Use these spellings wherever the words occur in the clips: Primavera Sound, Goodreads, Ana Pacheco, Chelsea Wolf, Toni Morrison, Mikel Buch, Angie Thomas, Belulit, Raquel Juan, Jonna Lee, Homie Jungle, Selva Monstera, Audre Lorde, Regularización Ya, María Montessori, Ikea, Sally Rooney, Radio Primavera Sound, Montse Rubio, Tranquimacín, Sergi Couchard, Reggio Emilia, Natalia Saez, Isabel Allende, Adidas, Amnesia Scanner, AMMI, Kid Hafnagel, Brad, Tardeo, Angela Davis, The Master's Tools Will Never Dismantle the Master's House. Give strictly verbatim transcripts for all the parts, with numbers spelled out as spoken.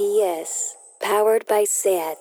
P S. Powered by SAID.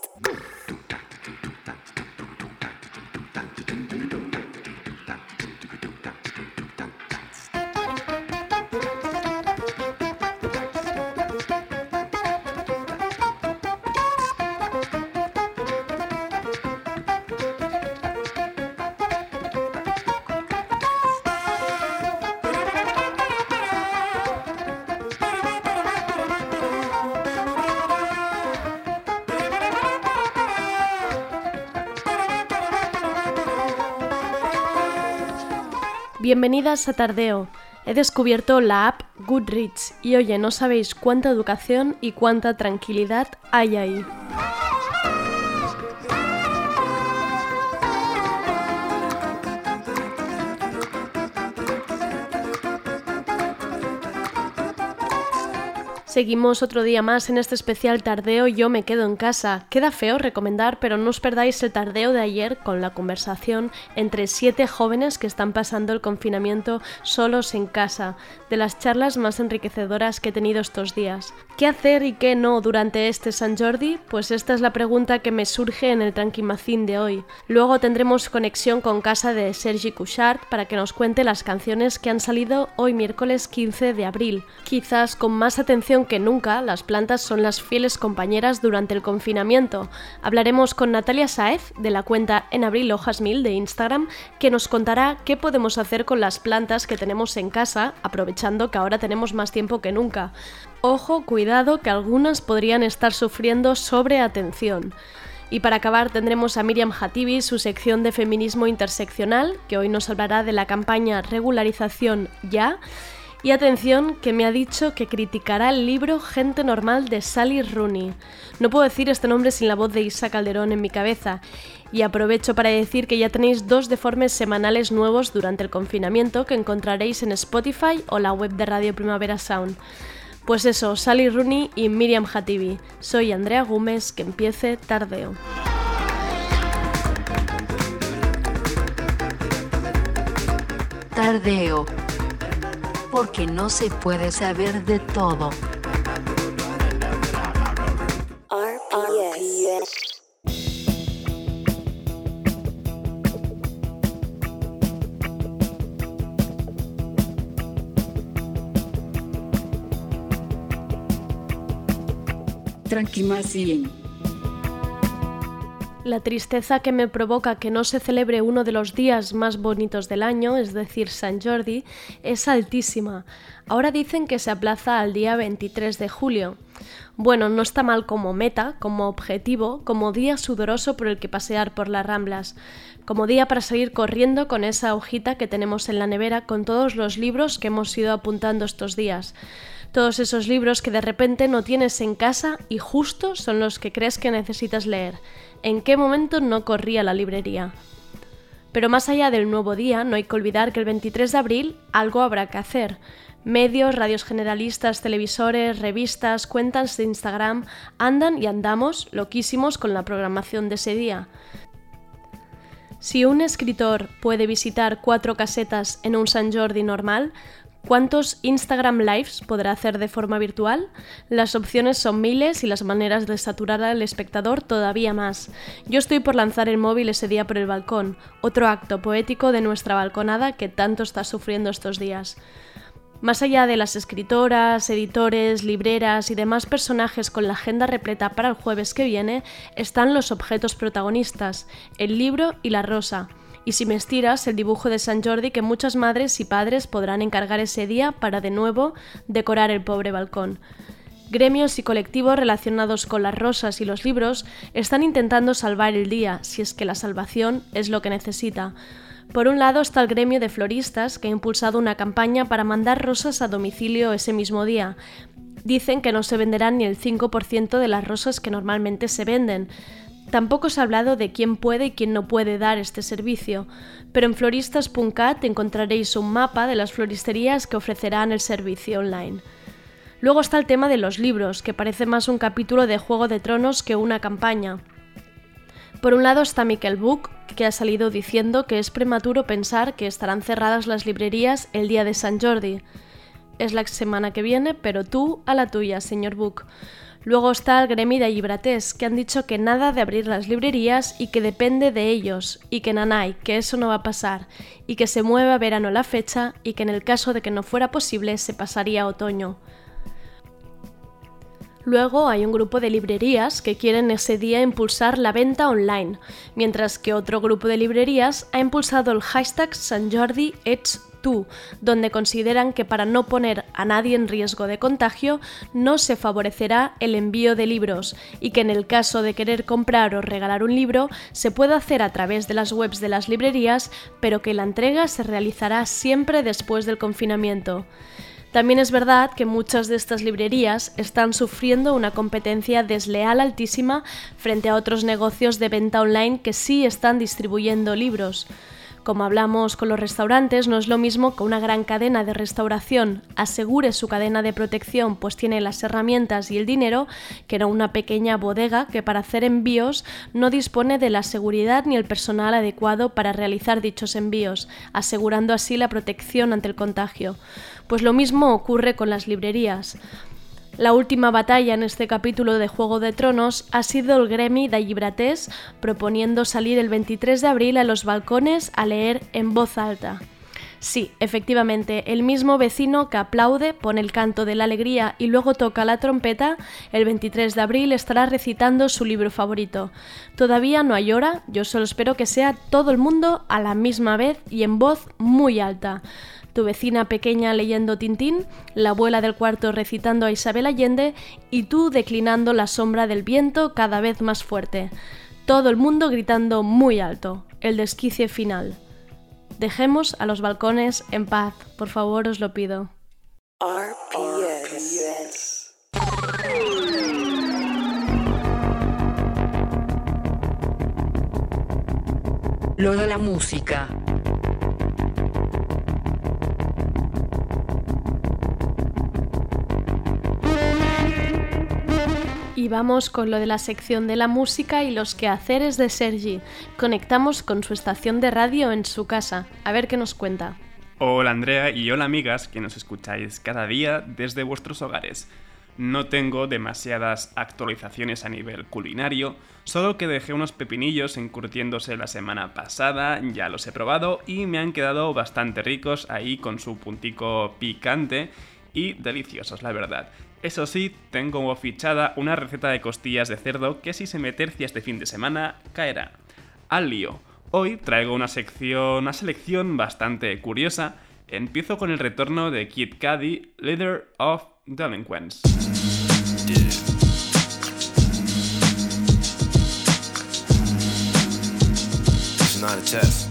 Bienvenidas a Tardeo. He descubierto la app Goodreads y oye, no sabéis cuánta educación y cuánta tranquilidad hay ahí. Seguimos otro día más en este especial Tardeo Yo me quedo en casa. Queda feo recomendar, pero no os perdáis el Tardeo de ayer con la conversación entre siete jóvenes que están pasando el confinamiento solos en casa, de las charlas más enriquecedoras que he tenido estos días. ¿Qué hacer y qué no durante este San Jordi? Pues esta es la pregunta que me surge en el Tranquimacín de hoy. Luego tendremos conexión con casa de Sergi Couchard para que nos cuente las canciones que han salido hoy miércoles quince de abril. Quizás con más atención que nunca, las plantas son las fieles compañeras durante el confinamiento. Hablaremos con Natalia Saez, de la cuenta En Abril Hojas Mil de Instagram, que nos contará qué podemos hacer con las plantas que tenemos en casa, aprovechando que ahora tenemos más tiempo que nunca. Ojo, cuidado, que algunas podrían estar sufriendo sobreatención. Y para acabar tendremos a Miriam Hatibi, su sección de feminismo interseccional, que hoy nos hablará de la campaña Regularización Ya. Y atención, que me ha dicho que criticará el libro Gente Normal de Sally Rooney. No puedo decir este nombre sin la voz de Isa Calderón en mi cabeza. Y aprovecho para decir que ya tenéis dos deformes semanales nuevos durante el confinamiento que encontraréis en Spotify o la web de Radio Primavera Sound. Pues eso, Sally Rooney y Miriam Hatibi. Soy Andrea Gómez, que empiece Tardeo. Tardeo. Porque no se puede saber de todo. R P S. Tranquimacín. La tristeza que me provoca que no se celebre uno de los días más bonitos del año, es decir, San Jordi, es altísima. Ahora dicen que se aplaza al día veintitrés de julio. Bueno, no está mal como meta, como objetivo, como día sudoroso por el que pasear por las Ramblas, como día para seguir corriendo con esa hojita que tenemos en la nevera con todos los libros que hemos ido apuntando estos días. Todos esos libros que de repente no tienes en casa y justo son los que crees que necesitas leer. ¿En qué momento no corrí a la librería? Pero más allá del nuevo día, no hay que olvidar que el veintitrés de abril algo habrá que hacer. Medios, radios generalistas, televisores, revistas, cuentas de Instagram andan y andamos loquísimos con la programación de ese día. Si un escritor puede visitar cuatro casetas en un San Jordi normal, ¿cuántos Instagram Lives podrá hacer de forma virtual? Las opciones son miles y las maneras de saturar al espectador todavía más. Yo estoy por lanzar el móvil ese día por el balcón, otro acto poético de nuestra balconada que tanto está sufriendo estos días. Más allá de las escritoras, editores, libreras y demás personajes con la agenda repleta para el jueves que viene, están los objetos protagonistas, el libro y la rosa. Y si me estiras, el dibujo de San Jordi que muchas madres y padres podrán encargar ese día para de nuevo decorar el pobre balcón. Gremios y colectivos relacionados con las rosas y los libros están intentando salvar el día, si es que la salvación es lo que necesita. Por un lado está el gremio de floristas, que ha impulsado una campaña para mandar rosas a domicilio ese mismo día. Dicen que no se venderán ni el cinco por ciento de las rosas que normalmente se venden. Tampoco se ha hablado de quién puede y quién no puede dar este servicio, pero en floristas punto cat encontraréis un mapa de las floristerías que ofrecerán el servicio online. Luego está el tema de los libros, que parece más un capítulo de Juego de Tronos que una campaña. Por un lado está Mikel Buch, que ha salido diciendo que es prematuro pensar que estarán cerradas las librerías el día de San Jordi. Es la semana que viene, pero tú a la tuya, señor Buch. Luego está el gremi de Llibreters, que han dicho que nada de abrir las librerías y que depende de ellos, y que nanay, que eso no va a pasar, y que se mueva verano la fecha, y que en el caso de que no fuera posible se pasaría a otoño. Luego hay un grupo de librerías que quieren ese día impulsar la venta online, mientras que otro grupo de librerías ha impulsado el hashtag San Jordi Edge Tú, donde consideran que para no poner a nadie en riesgo de contagio no se favorecerá el envío de libros y que en el caso de querer comprar o regalar un libro se puede hacer a través de las webs de las librerías, pero que la entrega se realizará siempre después del confinamiento. También es verdad que muchas de estas librerías están sufriendo una competencia desleal altísima frente a otros negocios de venta online que sí están distribuyendo libros. Como hablamos con los restaurantes, no es lo mismo que una gran cadena de restauración asegure su cadena de protección, pues tiene las herramientas y el dinero, que no una pequeña bodega que para hacer envíos no dispone de la seguridad ni el personal adecuado para realizar dichos envíos, asegurando así la protección ante el contagio. Pues lo mismo ocurre con las librerías. La última batalla en este capítulo de Juego de Tronos ha sido el gremi de Llibreters proponiendo salir el veintitrés de abril a los balcones a leer en voz alta. Sí, efectivamente, el mismo vecino que aplaude, pone el canto de la alegría y luego toca la trompeta, el veintitrés de abril estará recitando su libro favorito. Todavía no hay hora, yo solo espero que sea todo el mundo a la misma vez y en voz muy alta. Tu vecina pequeña leyendo Tintín, la abuela del cuarto recitando a Isabel Allende y tú declinando La sombra del viento cada vez más fuerte. Todo el mundo gritando muy alto. El desquicie final. Dejemos a los balcones en paz, por favor, os lo pido. R P S. Lo de la música. Y vamos con lo de la sección de la música y los quehaceres de Sergi. Conectamos con su estación de radio en su casa. A ver qué nos cuenta. Hola Andrea y hola amigas que nos escucháis cada día desde vuestros hogares. No tengo demasiadas actualizaciones a nivel culinario, solo que dejé unos pepinillos encurtiéndose la semana pasada, ya los he probado y me han quedado bastante ricos ahí con su puntico picante y deliciosos, la verdad. Eso sí, tengo fichada una receta de costillas de cerdo que si se me tercia este fin de semana, caerá. Al lío. Hoy traigo una sección, una selección bastante curiosa. Empiezo con el retorno de Kid Cudi, Leader of the Delinquents. It's not a test.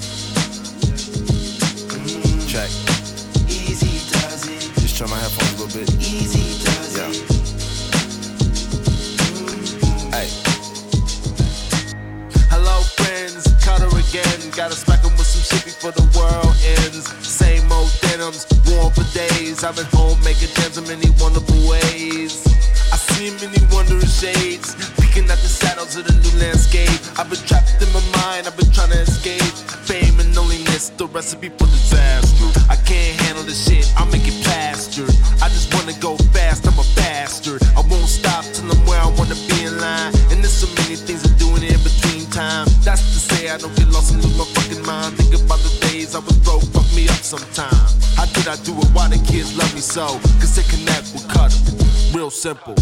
Check. Easy does it. Just turn my headphones a little bit. Easy does it. Yeah. Hey. Hello friends, Cutter again. Gotta smack them with some shit before the world ends. Same old denims, worn for days. I've been home making gems in many wonderful ways. I see many wondrous shades, peeking at the shadows of the new landscape. I've been trapped in my mind, I've been trying to escape. Fame and loneliness, the recipe for disaster. I can't handle this shit, I'll make it plastered. I just wanna go fast, I'm a bastard. I won't stop till I'm where I wanna be in line. And there's so many things I'm doing in between time. That's to say I don't get lost and lose my fucking mind. Think about the days I was broke, fuck me up sometime. How did I do it? Why the kids love me so? Cause they connect with Cutter, real simple.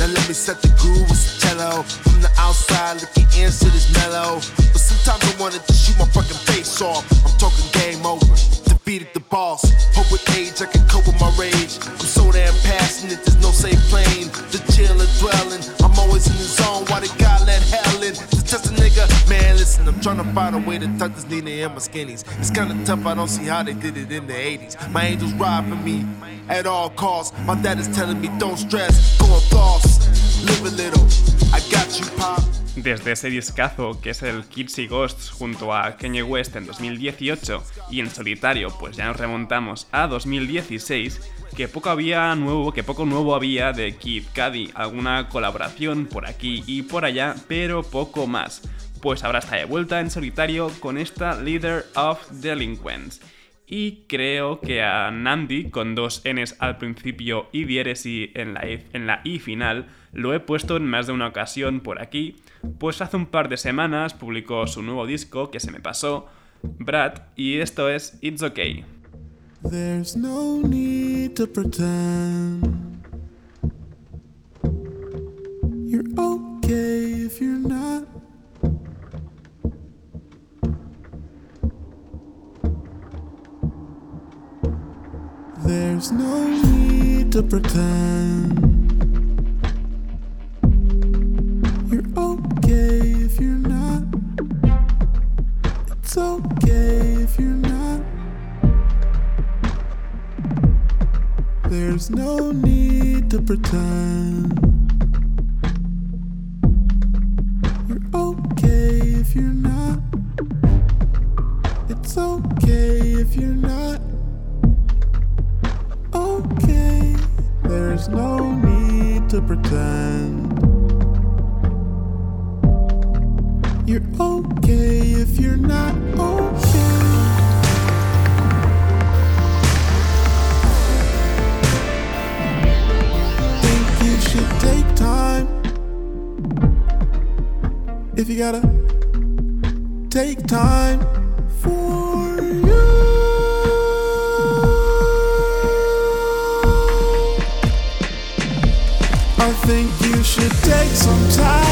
Now let me set the groove with some cello. From the outside looking in, shit is mellow. But sometimes I wanted to shoot my fucking face off. I'm talking game over. Defeated the boss. Hope with age I can cope with my rage. I'm so damn passionate, there's no safe plane. The chill or dwelling, I'm always in the zone. Why did God let hell in? It's just a nigga. Man, listen, I'm trying to find a way to tuck this Nina in my skinnies. It's kinda tough, I don't see how they did it in the eighties. My angels ride for me at all costs. My dad is telling me don't stress, go and floss, live a little. I got you, pop. Desde ese discazo que es el Kids y Ghosts junto a Kanye West en dos mil dieciocho y en solitario pues ya nos remontamos a dos mil dieciséis, que poco había nuevo, que poco nuevo había de Kid Cudi, alguna colaboración por aquí y por allá, pero poco más. Pues ahora está de vuelta en solitario con esta Leader of Delinquents. y creo que a Nandi, con dos Ns al principio y diéresis en la, I, en la I final, lo he puesto en más de una ocasión por aquí, pues hace un par de semanas publicó su nuevo disco que se me pasó, Brad, y esto es It's Okay. There's no need to pretend you're okay if you're not. There's no need to pretend you're okay if you're not. It's okay if you're not. There's no need to pretend you're okay if you're not. It's okay if you're not. Okay, there's no need to pretend you're okay if you're not okay. Think you should take time. If you gotta take time for you. I think you should take some time.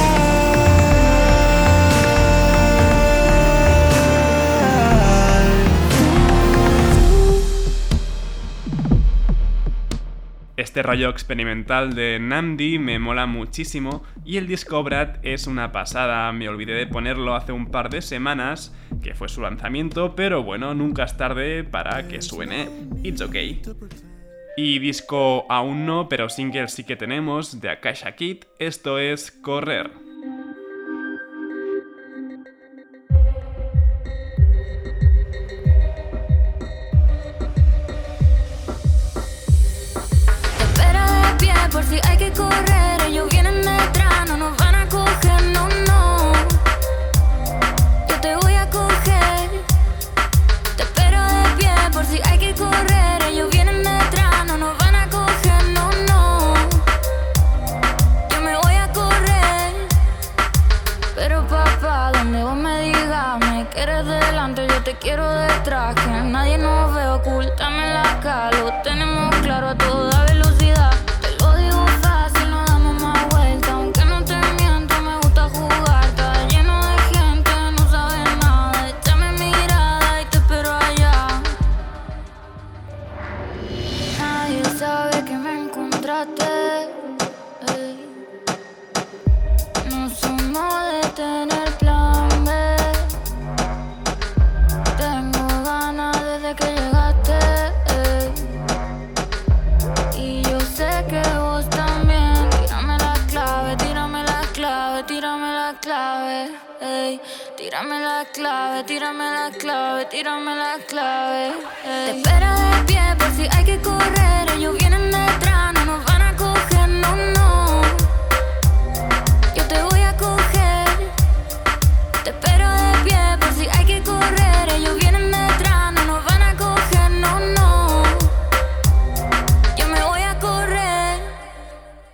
Este rollo experimental de Nandi me mola muchísimo y el disco Brad es una pasada. Me olvidé de ponerlo hace un par de semanas, que fue su lanzamiento, pero bueno, nunca es tarde para que suene It's Okay. Y disco aún no, pero single sí que tenemos, de Akashic Kid, esto es Correr. Te espero de pie por si hay que correr, ellos vienen detrás, no nos van a coger, no, no. Yo te voy a coger. Te espero de pie por si hay que correr, ellos vienen detrás. Quiero detrás, que nadie nos ve, ocúltame la cara. Lo tenemos claro a toda velocidad. Te lo digo fácil, no damos más vuelta. Aunque no te miento, me gusta jugar. Está lleno de gente, no sabe nada. Échame mirada y te espero allá. Nadie sabe que me encontraste, hey. No somos de tener plan B. Que llegaste, ey. Y yo sé que vos también. Tírame la clave, tírame la clave, tírame la clave, ey. Tírame la clave, tírame la clave, tírame la clave, ey. Te espero de pie por si hay que correr. Ellos vienen detrás, no nos van a coger, no, no. Yo te voy a coger. Te espero de pie por si hay que correr. Ellos vienen detrás, no nos van a.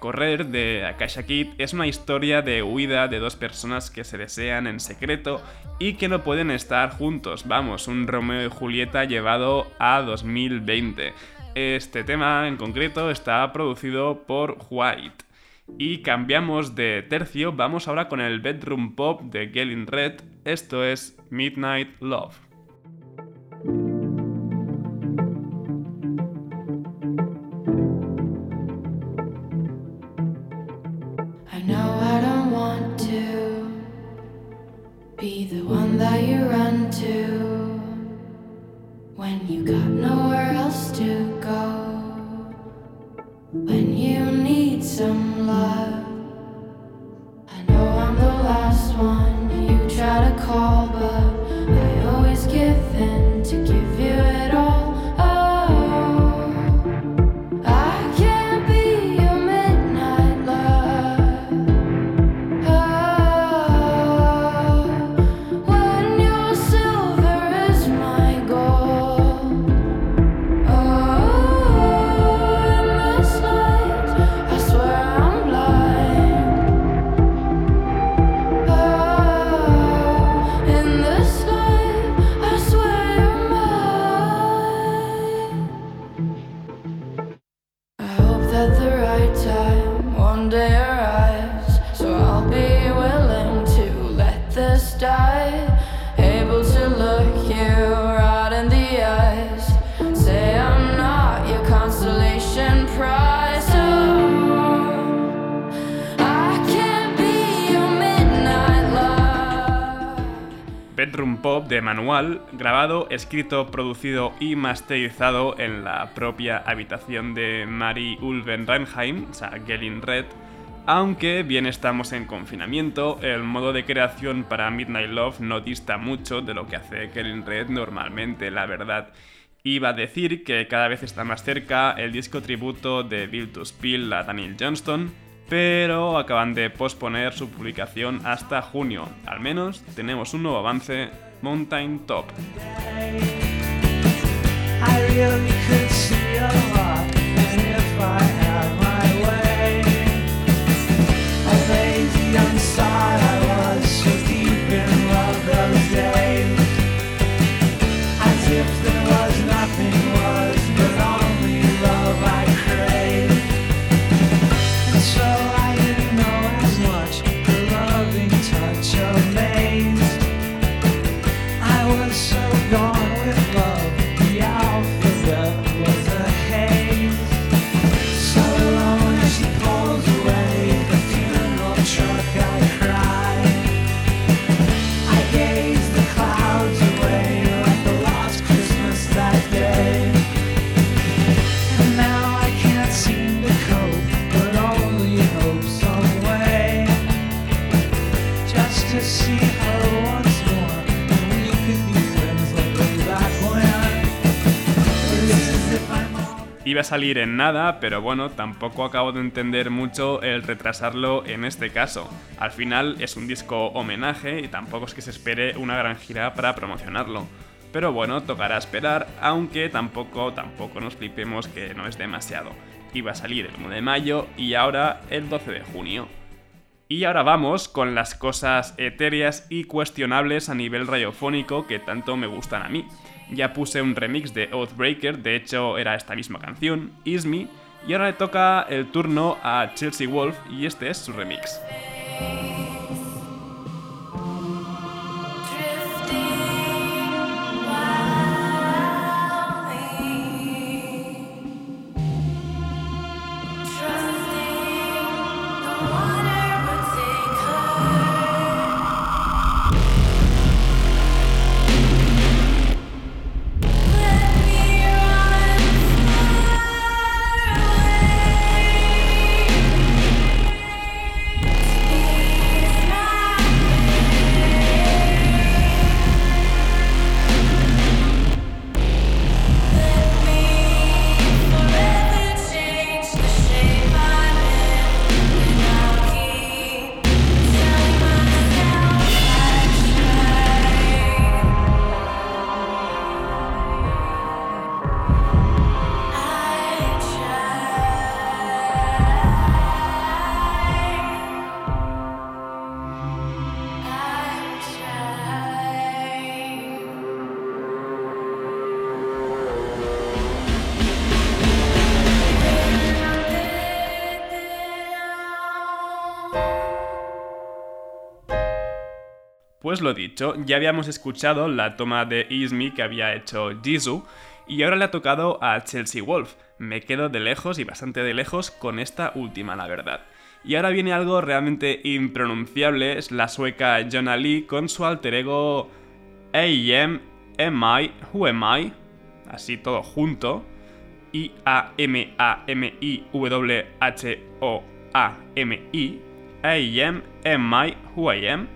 Correr, de Akashic Kid, es una historia de huida de dos personas que se desean en secreto y que no pueden estar juntos. Vamos, un Romeo y Julieta llevado a dos mil veinte. Este tema en concreto está producido por White. Y cambiamos de tercio, vamos ahora con el bedroom pop de Girl in Red. Esto es Midnight Love. Be the one that you run to when you got nowhere else to go. When you need some love, I know I'm the last one you try to call, but I always give in to give you it all. Oh, bedroom pop de manual, grabado, escrito, producido y masterizado en la propia habitación de Mari Ulven Ranheim, o sea, Girl in Red. Aunque bien estamos en confinamiento, el modo de creación para Midnight Love no dista mucho de lo que hace Girl in Red normalmente, la verdad. Iba a decir que cada vez está más cerca el disco tributo de Built to Spill a Daniel Johnston, pero acaban de posponer su publicación hasta junio. Al menos tenemos un nuevo avance, Mountain Top. Iba a salir en nada, pero bueno, tampoco acabo de entender mucho el retrasarlo en este caso. Al final es un disco homenaje y tampoco es que se espere una gran gira para promocionarlo. Pero bueno, tocará esperar, aunque tampoco, tampoco nos flipemos que no es demasiado. Iba a salir el uno de mayo y ahora el doce de junio. Y ahora vamos con las cosas etéreas y cuestionables a nivel radiofónico que tanto me gustan a mí. Ya puse un remix de Oathbreaker, de hecho era esta misma canción, Is Me, y ahora le toca el turno a Chelsea Wolf y este es su remix. Pues lo dicho, ya habíamos escuchado la toma de Is Me que había hecho Jisoo y ahora le ha tocado a Chelsea Wolf. Me quedo de lejos y bastante de lejos con esta última, la verdad. Y ahora viene algo realmente impronunciable, es la sueca Jonna Lee con su alter ego A M M I, Who Am I, así todo junto, y A M A M I W H O A M I, A M M I, Who I Am,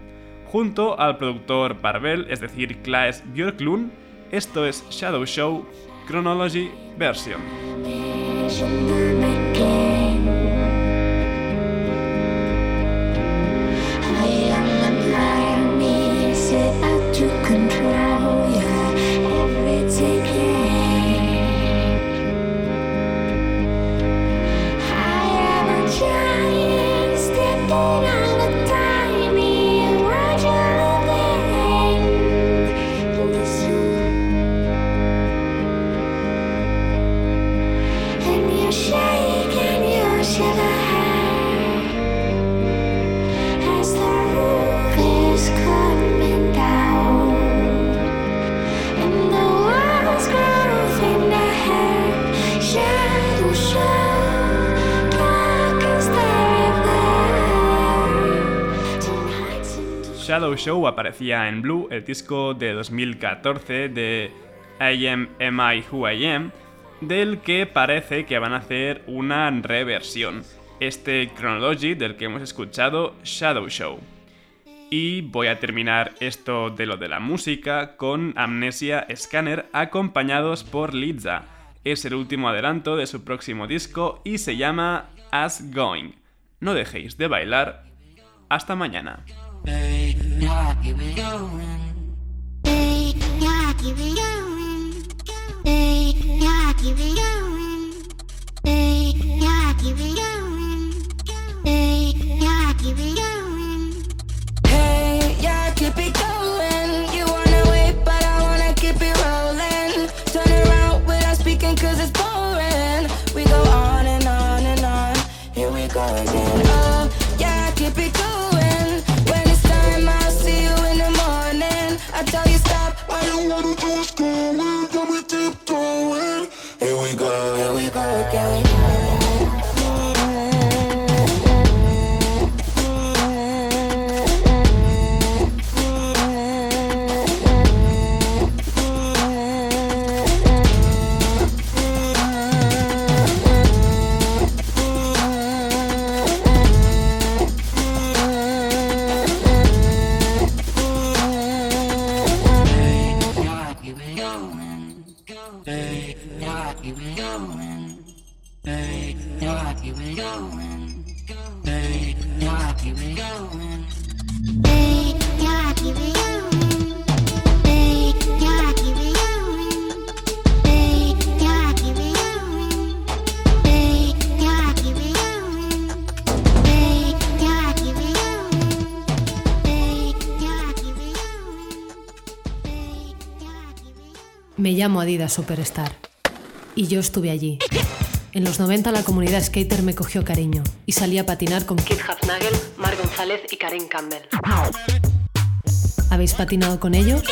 junto al productor Parvel, es decir, Claes Björklund. Esto es Shadow Show Chronology Version. Shame. Shadow Show aparecía en Blue, el disco de dos mil catorce de A M M I Who I Am, del que parece que van a hacer una reversión. Este Chronology del que hemos escuchado, Shadow Show. Y voy a terminar esto de lo de la música con Amnesia Scanner, acompañados por Litza. Es el último adelanto de su próximo disco y se llama As Going. No dejéis de bailar. Hasta mañana. Keep it going, you wanna wait, but I wanna keep it rolling. Turn around without speaking, cause it's boring. We go on and on and on, here we go again. Oh, yeah, keep it going. When it's time, I'll see you in the morning. I tell you stop, I don't wanna do what's going on. Got me tiptoeing. Here we go, here we go again. Me llamo Adidas Superstar y yo estuve allí. En los noventa la comunidad skater me cogió cariño y salí a patinar con Kid Hafnagel, Mar González y Karen Campbell. ¿Habéis patinado con ellos?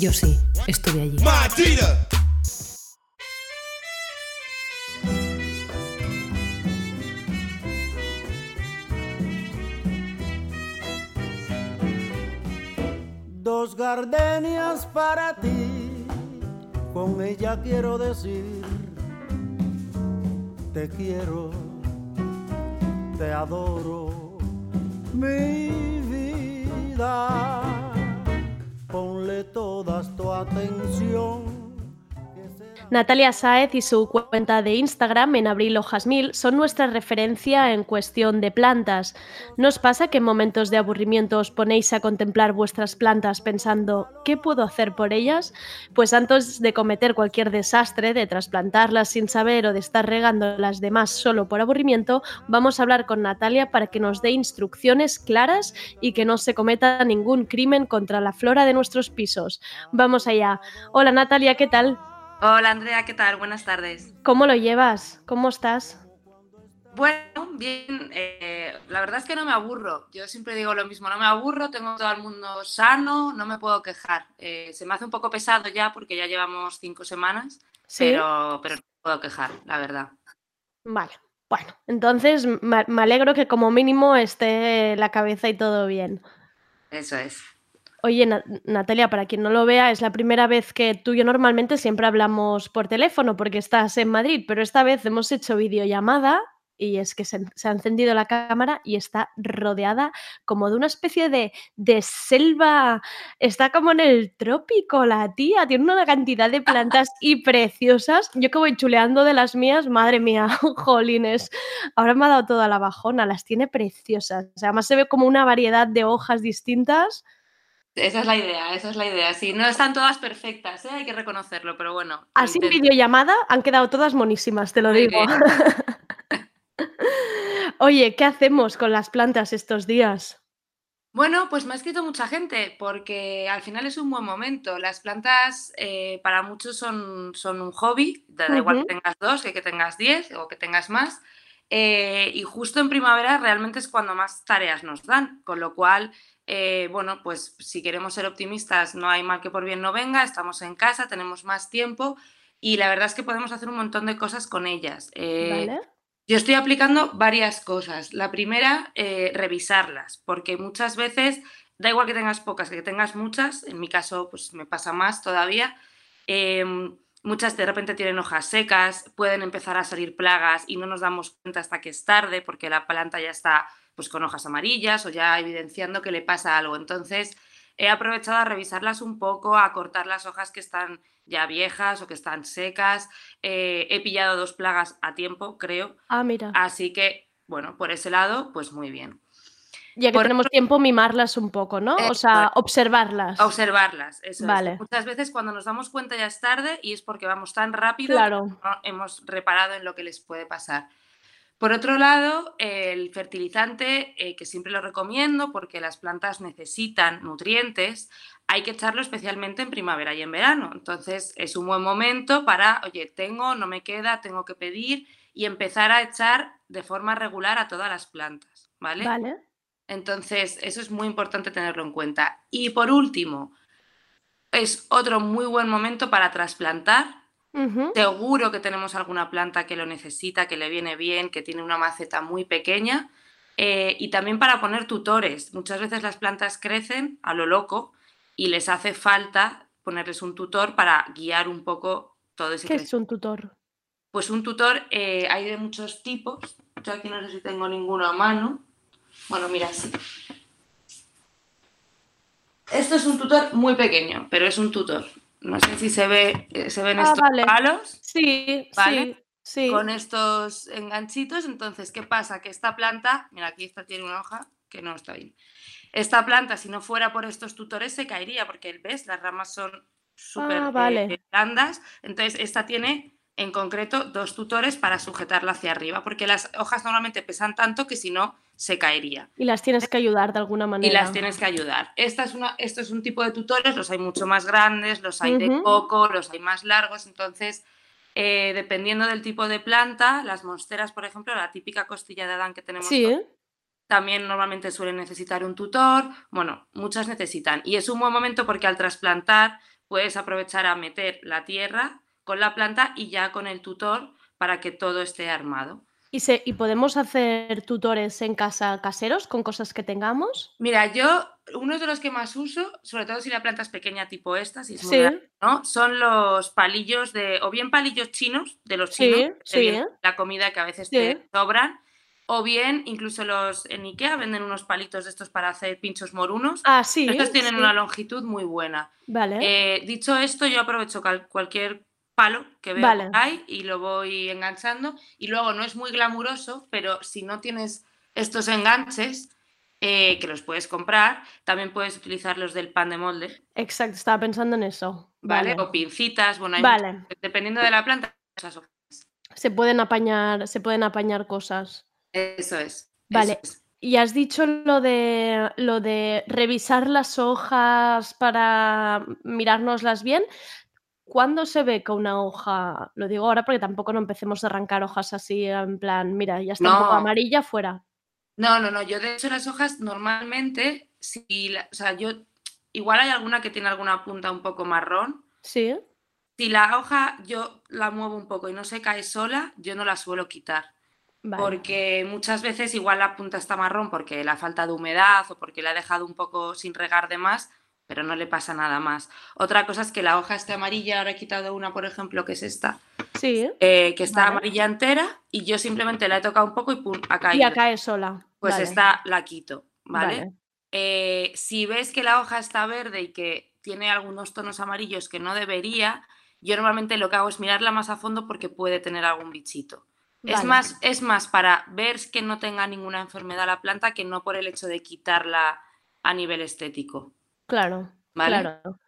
Yo sí, estuve allí. Dos gardenias para ti, con ella quiero decir te quiero, te adoro, mi vida. Ponle toda tu atención. Natalia Saez y su cuenta de Instagram, En Abril Hojas Mil, son nuestra referencia en cuestión de plantas. ¿No os pasa que en momentos de aburrimiento os ponéis a contemplar vuestras plantas pensando ¿qué puedo hacer por ellas? Pues antes de cometer cualquier desastre, de trasplantarlas sin saber o de estar regando las demás solo por aburrimiento, vamos a hablar con Natalia para que nos dé instrucciones claras y que no se cometa ningún crimen contra la flora de nuestros pisos. ¡Vamos allá! Hola Natalia, ¿qué tal? Hola Andrea, ¿qué tal? Buenas tardes. ¿Cómo lo llevas? ¿Cómo estás? Bueno, bien. Eh, la verdad es que no me aburro. Yo siempre digo lo mismo, no me aburro, tengo todo el mundo sano, no me puedo quejar. Eh, se me hace un poco pesado ya porque ya llevamos cinco semanas, ¿sí? pero, pero no me puedo quejar, la verdad. Vale, bueno, entonces me alegro que como mínimo esté la cabeza y todo bien. Eso es. Oye, Natalia, para quien no lo vea, es la primera vez que tú y yo normalmente siempre hablamos por teléfono porque estás en Madrid, pero esta vez hemos hecho videollamada y es que se, se ha encendido la cámara y está rodeada como de una especie de, de selva. Está como en el trópico la tía, tiene una cantidad de plantas y preciosas. Yo que voy chuleando de las mías, madre mía, jolines, ahora me ha dado toda la bajona, las tiene preciosas. O sea, además se ve como una variedad de hojas distintas. Esa es la idea, esa es la idea. Sí, no están todas perfectas, ¿eh? Hay que reconocerlo, pero bueno. Así en videollamada han quedado todas monísimas, te lo digo. Okay. Oye, ¿qué hacemos con las plantas estos días? Bueno, pues me ha escrito mucha gente porque al final es un buen momento. Las plantas eh, para muchos son, son un hobby, da uh-huh. igual que tengas dos, que, que tengas diez o que tengas más. Eh, y justo en primavera realmente es cuando más tareas nos dan, con lo cual... Eh, bueno, pues si queremos ser optimistas, no hay mal que por bien no venga, estamos en casa, tenemos más tiempo y la verdad es que podemos hacer un montón de cosas con ellas. Eh, ¿Vale? Yo estoy aplicando varias cosas. La primera, eh, revisarlas, porque muchas veces Da igual que tengas pocas, que tengas muchas, en mi caso pues me pasa más todavía, eh, muchas de repente tienen hojas secas, pueden empezar a salir plagas y no nos damos cuenta hasta que es tarde porque la planta ya está pues con hojas amarillas o ya evidenciando que le pasa algo. Entonces he aprovechado a revisarlas un poco, a cortar las hojas que están ya viejas o que están secas. Eh, he pillado dos plagas a tiempo, creo. Ah, mira. Así que, bueno, por ese lado, pues muy bien. Ya que por tenemos otro... tiempo, mimarlas un poco, ¿no? Eh, o sea, por... observarlas. Observarlas, eso vale. Es. Muchas veces cuando nos damos cuenta ya es tarde y es porque vamos tan rápido claro. que no hemos reparado en lo que les puede pasar. Por otro lado, el fertilizante, eh, que siempre lo recomiendo porque las plantas necesitan nutrientes, hay que echarlo especialmente en primavera y en verano. Entonces, es un buen momento para, oye, tengo, no me queda, tengo que pedir y empezar a echar de forma regular a todas las plantas, ¿vale? Vale. Entonces, eso es muy importante tenerlo en cuenta. Y por último, es otro muy buen momento para trasplantar. Uh-huh. Seguro que tenemos alguna planta que lo necesita, que le viene bien, que tiene una maceta muy pequeña, eh, y también para poner tutores. Muchas veces las plantas crecen a lo loco y les hace falta ponerles un tutor para guiar un poco todo ese ¿Qué crecimiento. ¿Qué es un tutor? Pues un tutor eh, hay de muchos tipos. Yo aquí no sé si tengo ninguno a mano. Bueno, mira, sí. Esto es un tutor muy pequeño, pero es un tutor. No sé si se ve, se ven ah, estos vale. palos. Sí, ¿vale? sí, sí. Con estos enganchitos. Entonces, ¿qué pasa? Que esta planta, mira, aquí esta tiene una hoja que no está bien. Esta planta, si no fuera por estos tutores, se caería porque, ¿ves? Las ramas son súper ah, vale. eh, blandas. Entonces, esta tiene en concreto dos tutores para sujetarla hacia arriba porque las hojas normalmente pesan tanto que si no, se caería. Y las tienes que ayudar de alguna manera. Y las tienes que ayudar. Esta es una, esto es un tipo de tutores, los hay mucho más grandes, los hay uh-huh. de coco, los hay más largos, entonces eh, dependiendo del tipo de planta, las monsteras, por ejemplo, la típica costilla de Adán que tenemos sí, todos, ¿eh? también normalmente suelen necesitar un tutor, bueno, muchas necesitan. Y es un buen momento porque al trasplantar puedes aprovechar a meter la tierra con la planta y ya con el tutor para que todo esté armado. ¿Y, se, ¿Y podemos hacer tutores en casa caseros con cosas que tengamos? Mira, yo, uno de los que más uso, sobre todo si la planta es pequeña tipo esta, si es muy sí. grande, ¿no? Son los palillos de, o bien palillos chinos, de los chinos, sí, sí. de la comida que a veces sí. te sobran, o bien incluso los en Ikea venden unos palitos de estos para hacer pinchos morunos. Ah, sí. Estos tienen sí. una longitud muy buena. Vale. Eh, dicho esto, yo aprovecho cualquier palo que veo vale. que hay y lo voy enganchando y luego no es muy glamuroso, pero si no tienes estos enganches eh, que los puedes comprar, también puedes utilizar los del pan de molde. Exacto, estaba pensando en eso. Vale, vale. O pincitas, bueno, hay vale. muchas, dependiendo de la planta. Se pueden apañar, se pueden apañar cosas. Eso es. Vale. Eso es. Y has dicho lo de lo de revisar las hojas para mirárnoslas bien. ¿Cuándo se ve que una hoja, lo digo ahora porque tampoco no empecemos a arrancar hojas así en plan, mira, ya está no. un poco amarilla, fuera? No, no, no, yo de hecho las hojas normalmente, si la, o sea, yo, igual hay alguna que tiene alguna punta un poco marrón. Sí. Si la hoja yo la muevo un poco y no se cae sola, yo no la suelo quitar. Vale. Porque muchas veces igual la punta está marrón porque la falta de humedad o porque la he dejado un poco sin regar de más, pero no le pasa nada más. Otra cosa es que la hoja esté amarilla, ahora he quitado una, por ejemplo, que es esta, sí, eh, que está vale. amarilla entera y yo simplemente la he tocado un poco y pum, ha caído. Y cae sola. Pues vale. esta la quito, ¿vale? vale. Eh, si ves que la hoja está verde y que tiene algunos tonos amarillos que no debería, yo normalmente lo que hago es mirarla más a fondo porque puede tener algún bichito. Vale. Es más, es más para ver que no tenga ninguna enfermedad la planta que no por el hecho de quitarla a nivel estético. Claro, ¿vale? claro.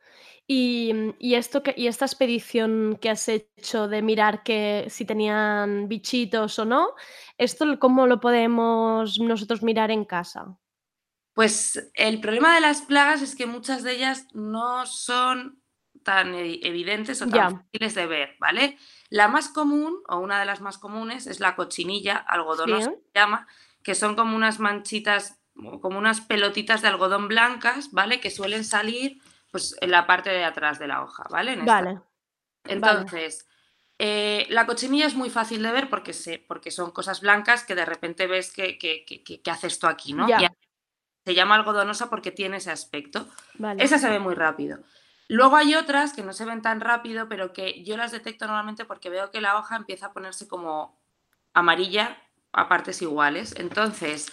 Y, y, esto que, y esta expedición que has hecho de mirar que si tenían bichitos o no, ¿esto cómo lo podemos nosotros mirar en casa? Pues el problema de las plagas es que muchas de ellas no son tan evidentes o tan ya. fáciles de ver, ¿vale? La más común, o una de las más comunes, es la cochinilla, algodonosa sí. se llama, que son como unas manchitas como unas pelotitas de algodón blancas, ¿vale? Que suelen salir pues, en la parte de atrás de la hoja, ¿vale? En vale. Entonces, vale. Eh, la cochinilla es muy fácil de ver porque, se, porque son cosas blancas que de repente ves que, que, que, que, que hace esto aquí, ¿no? Ya. Y Se llama algodonosa porque tiene ese aspecto. Vale. Esa se ve muy rápido. Luego hay otras que no se ven tan rápido, pero que yo las detecto normalmente porque veo que la hoja empieza a ponerse como amarilla a partes iguales. Entonces,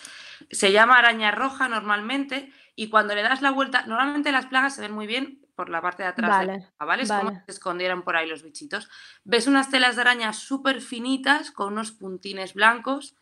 se llama araña roja normalmente, y cuando le das la vuelta, normalmente las plagas se ven muy bien por la parte de atrás, vale, de la hoja, ¿vale? Es vale. como si se escondieran por ahí los bichitos. Ves unas telas de araña súper finitas con unos puntines blancos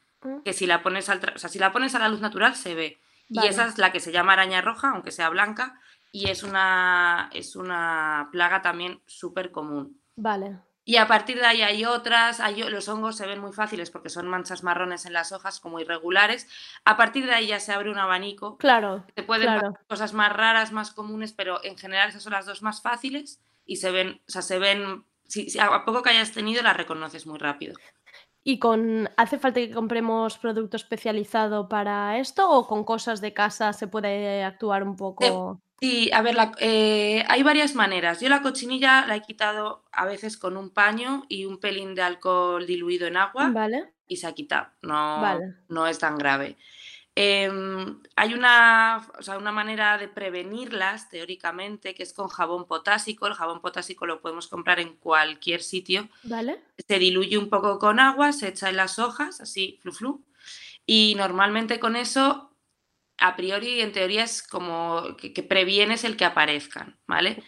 que si la pones al tra- o sea, si la pones a la luz natural se ve. Vale. Y esa es la que se llama araña roja, aunque sea blanca, y es una, es una plaga también súper común. Vale. Y a partir de ahí hay otras, hay, los hongos se ven muy fáciles porque son manchas marrones en las hojas como irregulares. A partir de ahí ya se abre un abanico. Claro. Se pueden claro. pasar cosas más raras, más comunes, pero en general esas son las dos más fáciles y se ven, o sea, se ven, si, si a poco que hayas tenido las reconoces muy rápido. ¿Y con hace falta que compremos producto especializado para esto o con cosas de casa se puede actuar un poco? Sí, a ver, la, eh, hay varias maneras. Yo la cochinilla la he quitado a veces con un paño y un pelín de alcohol diluido en agua, vale, y se ha quitado. No, vale. no es tan grave. Eh, hay una, o sea, una manera de prevenirlas, teóricamente, que es con jabón potásico. El jabón potásico lo podemos comprar en cualquier sitio. Vale. Se diluye un poco con agua, se echa en las hojas, así, flu, flu. Y normalmente con eso, a priori, en teoría, es como que, que previenes el que aparezcan, ¿vale?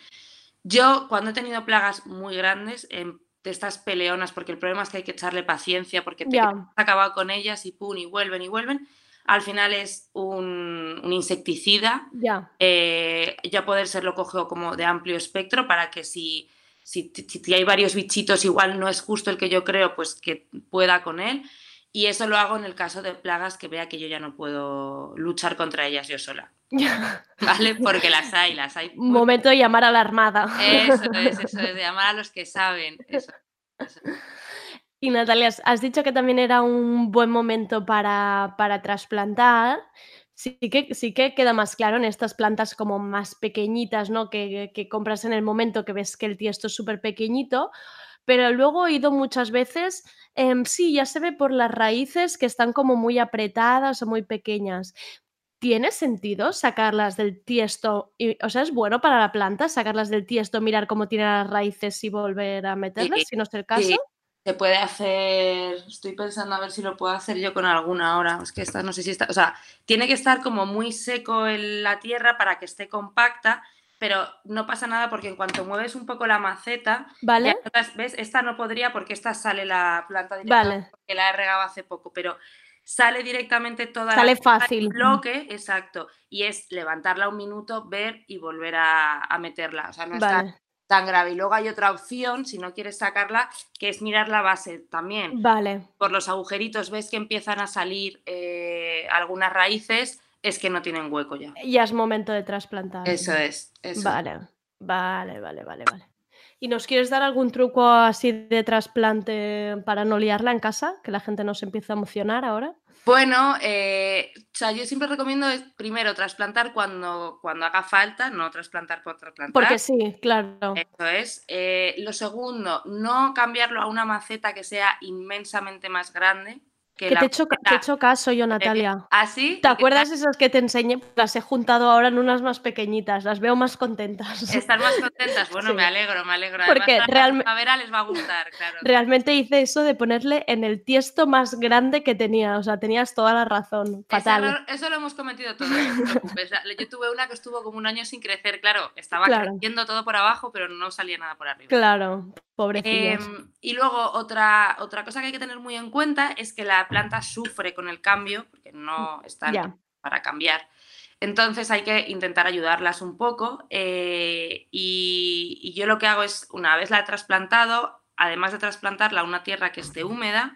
Yo, cuando he tenido plagas muy grandes, en de estas peleonas, porque el problema es que hay que echarle paciencia, porque te yeah. has acabado con ellas y pum, y vuelven y vuelven. Al final es un, un insecticida, ya. Eh, ya poder ser lo cojo como de amplio espectro para que si, si, si hay varios bichitos igual no es justo el que yo creo, pues que pueda con él. Y eso lo hago en el caso de plagas que vea que yo ya no puedo luchar contra ellas yo sola. ¿Vale? Porque las hay, las hay. Un momento de llamar a la armada. Eso es, eso es, de llamar a los que saben. Eso, eso. Y Natalia, has dicho que también era un buen momento para, para trasplantar. Sí que, sí que queda más claro en estas plantas como más pequeñitas, ¿no? Que, que compras en el momento que ves que el tiesto es súper pequeñito. Pero luego he ido muchas veces, eh, sí, ya se ve por las raíces que están como muy apretadas o muy pequeñas. ¿Tiene sentido sacarlas del tiesto? Y, o sea, ¿es bueno para la planta sacarlas del tiesto, mirar cómo tienen las raíces y volver a meterlas, sí, si no es el caso? Sí. Se puede hacer, estoy pensando a ver si lo puedo hacer yo con alguna ahora, es que esta no sé si está, o sea, tiene que estar como muy seco en la tierra para que esté compacta, pero no pasa nada porque en cuanto mueves un poco la maceta, ¿vale? Ya, ¿ves? Esta no podría porque esta sale la planta directamente, vale, porque la he regado hace poco, pero sale directamente toda sale la fácil. Bloque, exacto, y es levantarla un minuto, ver y volver a, a meterla, o sea, no vale. está... tan grave. Y luego hay otra opción, si no quieres sacarla, que es mirar la base también. Vale. Por los agujeritos ves que empiezan a salir eh, algunas raíces, es que no tienen hueco ya. Ya es momento de trasplantar. Eso es. Eso. Vale, vale, vale, vale, vale. ¿Y nos quieres dar algún truco así de trasplante para no liarla en casa? Que la gente no se empiece a emocionar ahora. Bueno, eh, o sea, yo siempre recomiendo primero trasplantar cuando, cuando haga falta, no trasplantar por trasplantar. Porque sí, claro. Eso es. Eh, lo segundo, no cambiarlo a una maceta que sea inmensamente más grande. Que, que la te, he hecho, te he hecho caso yo, Natalia. ¿Ah, sí? ¿Te acuerdas esas que te enseñé? Las he juntado ahora en unas más pequeñitas, las veo más contentas. ¿Están más contentas? Bueno, sí. me alegro, me alegro. Además, porque realmente... a Vera les va a gustar, claro. Realmente hice eso de ponerle en el tiesto más grande que tenía, o sea, tenías toda la razón, fatal. Error, eso lo hemos cometido todos, no te preocupes. Yo tuve una que estuvo como un año sin crecer, claro, estaba claro. creciendo todo por abajo, pero no salía nada por arriba. Claro. Eh, y luego otra, otra cosa que hay que tener muy en cuenta es que la planta sufre con el cambio porque no están yeah. para cambiar, entonces hay que intentar ayudarlas un poco, eh, y, y yo lo que hago es, una vez la he trasplantado, además de trasplantarla a una tierra que esté húmeda,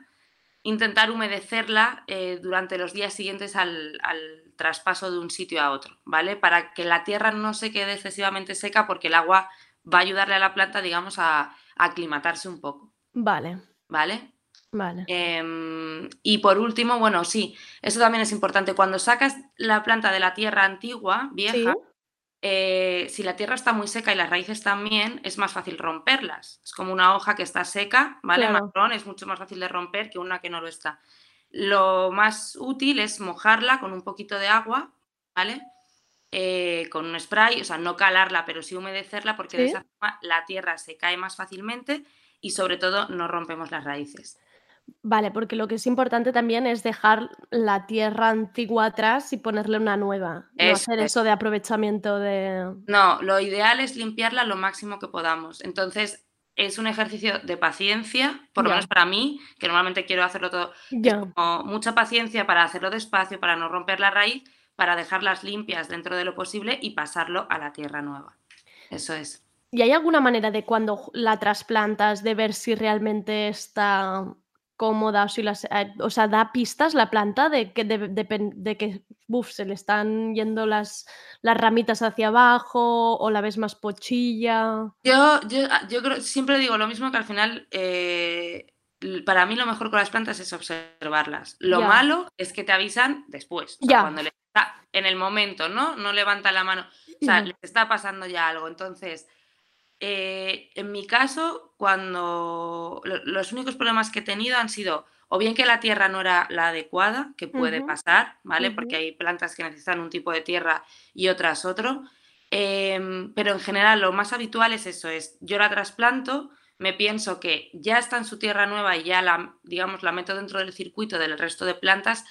intentar humedecerla eh, durante los días siguientes al, al traspaso de un sitio a otro, ¿vale? Para que la tierra no se quede excesivamente seca porque el agua va a ayudarle a la planta, digamos, a aclimatarse un poco. Vale. ¿Vale? Vale. Eh, y por último, bueno, sí, eso también es importante. Cuando sacas la planta de la tierra antigua, vieja, ¿sí? eh, si la tierra está muy seca y las raíces también, es más fácil romperlas. Es como una hoja que está seca, ¿vale? Claro. Marrón, es mucho más fácil de romper que una que no lo está. Lo más útil es mojarla con un poquito de agua ¿vale? Eh, con un spray, o sea, no calarla, pero sí humedecerla, porque ¿sí? de esa forma la tierra se cae más fácilmente y sobre todo no rompemos las raíces. Vale, porque lo que es importante también es dejar la tierra antigua atrás y ponerle una nueva. No es, hacer es. eso de aprovechamiento de... No, lo ideal es limpiarla lo máximo que podamos. Entonces, es un ejercicio de paciencia, por yeah. lo menos para mí, que normalmente quiero hacerlo todo. Yeah. Como mucha paciencia para hacerlo despacio, para no romper la raíz, para dejarlas limpias dentro de lo posible y pasarlo a la tierra nueva. Eso es. ¿Y hay alguna manera de cuando la trasplantas de ver si realmente está... cómoda, o, si las, o sea, da pistas la planta de que, de, de, de que uf, se le están yendo las, las ramitas hacia abajo o la ves más pochilla? Yo, yo, yo creo, siempre digo lo mismo, que al final eh, para mí lo mejor con las plantas es observarlas. Lo yeah. malo es que te avisan después, o sea, yeah. cuando les está, en el momento, ¿no? No levanta la mano, o sea, mm. les está pasando ya algo, entonces... Eh, en mi caso, cuando los únicos problemas que he tenido han sido o bien que la tierra no era la adecuada, que puede uh-huh. pasar, ¿vale? Uh-huh. Porque hay plantas que necesitan un tipo de tierra y otras otro, eh, pero en general lo más habitual es eso, es yo la trasplanto, me pienso que ya está en su tierra nueva y ya la, digamos, la meto dentro del circuito del resto de plantas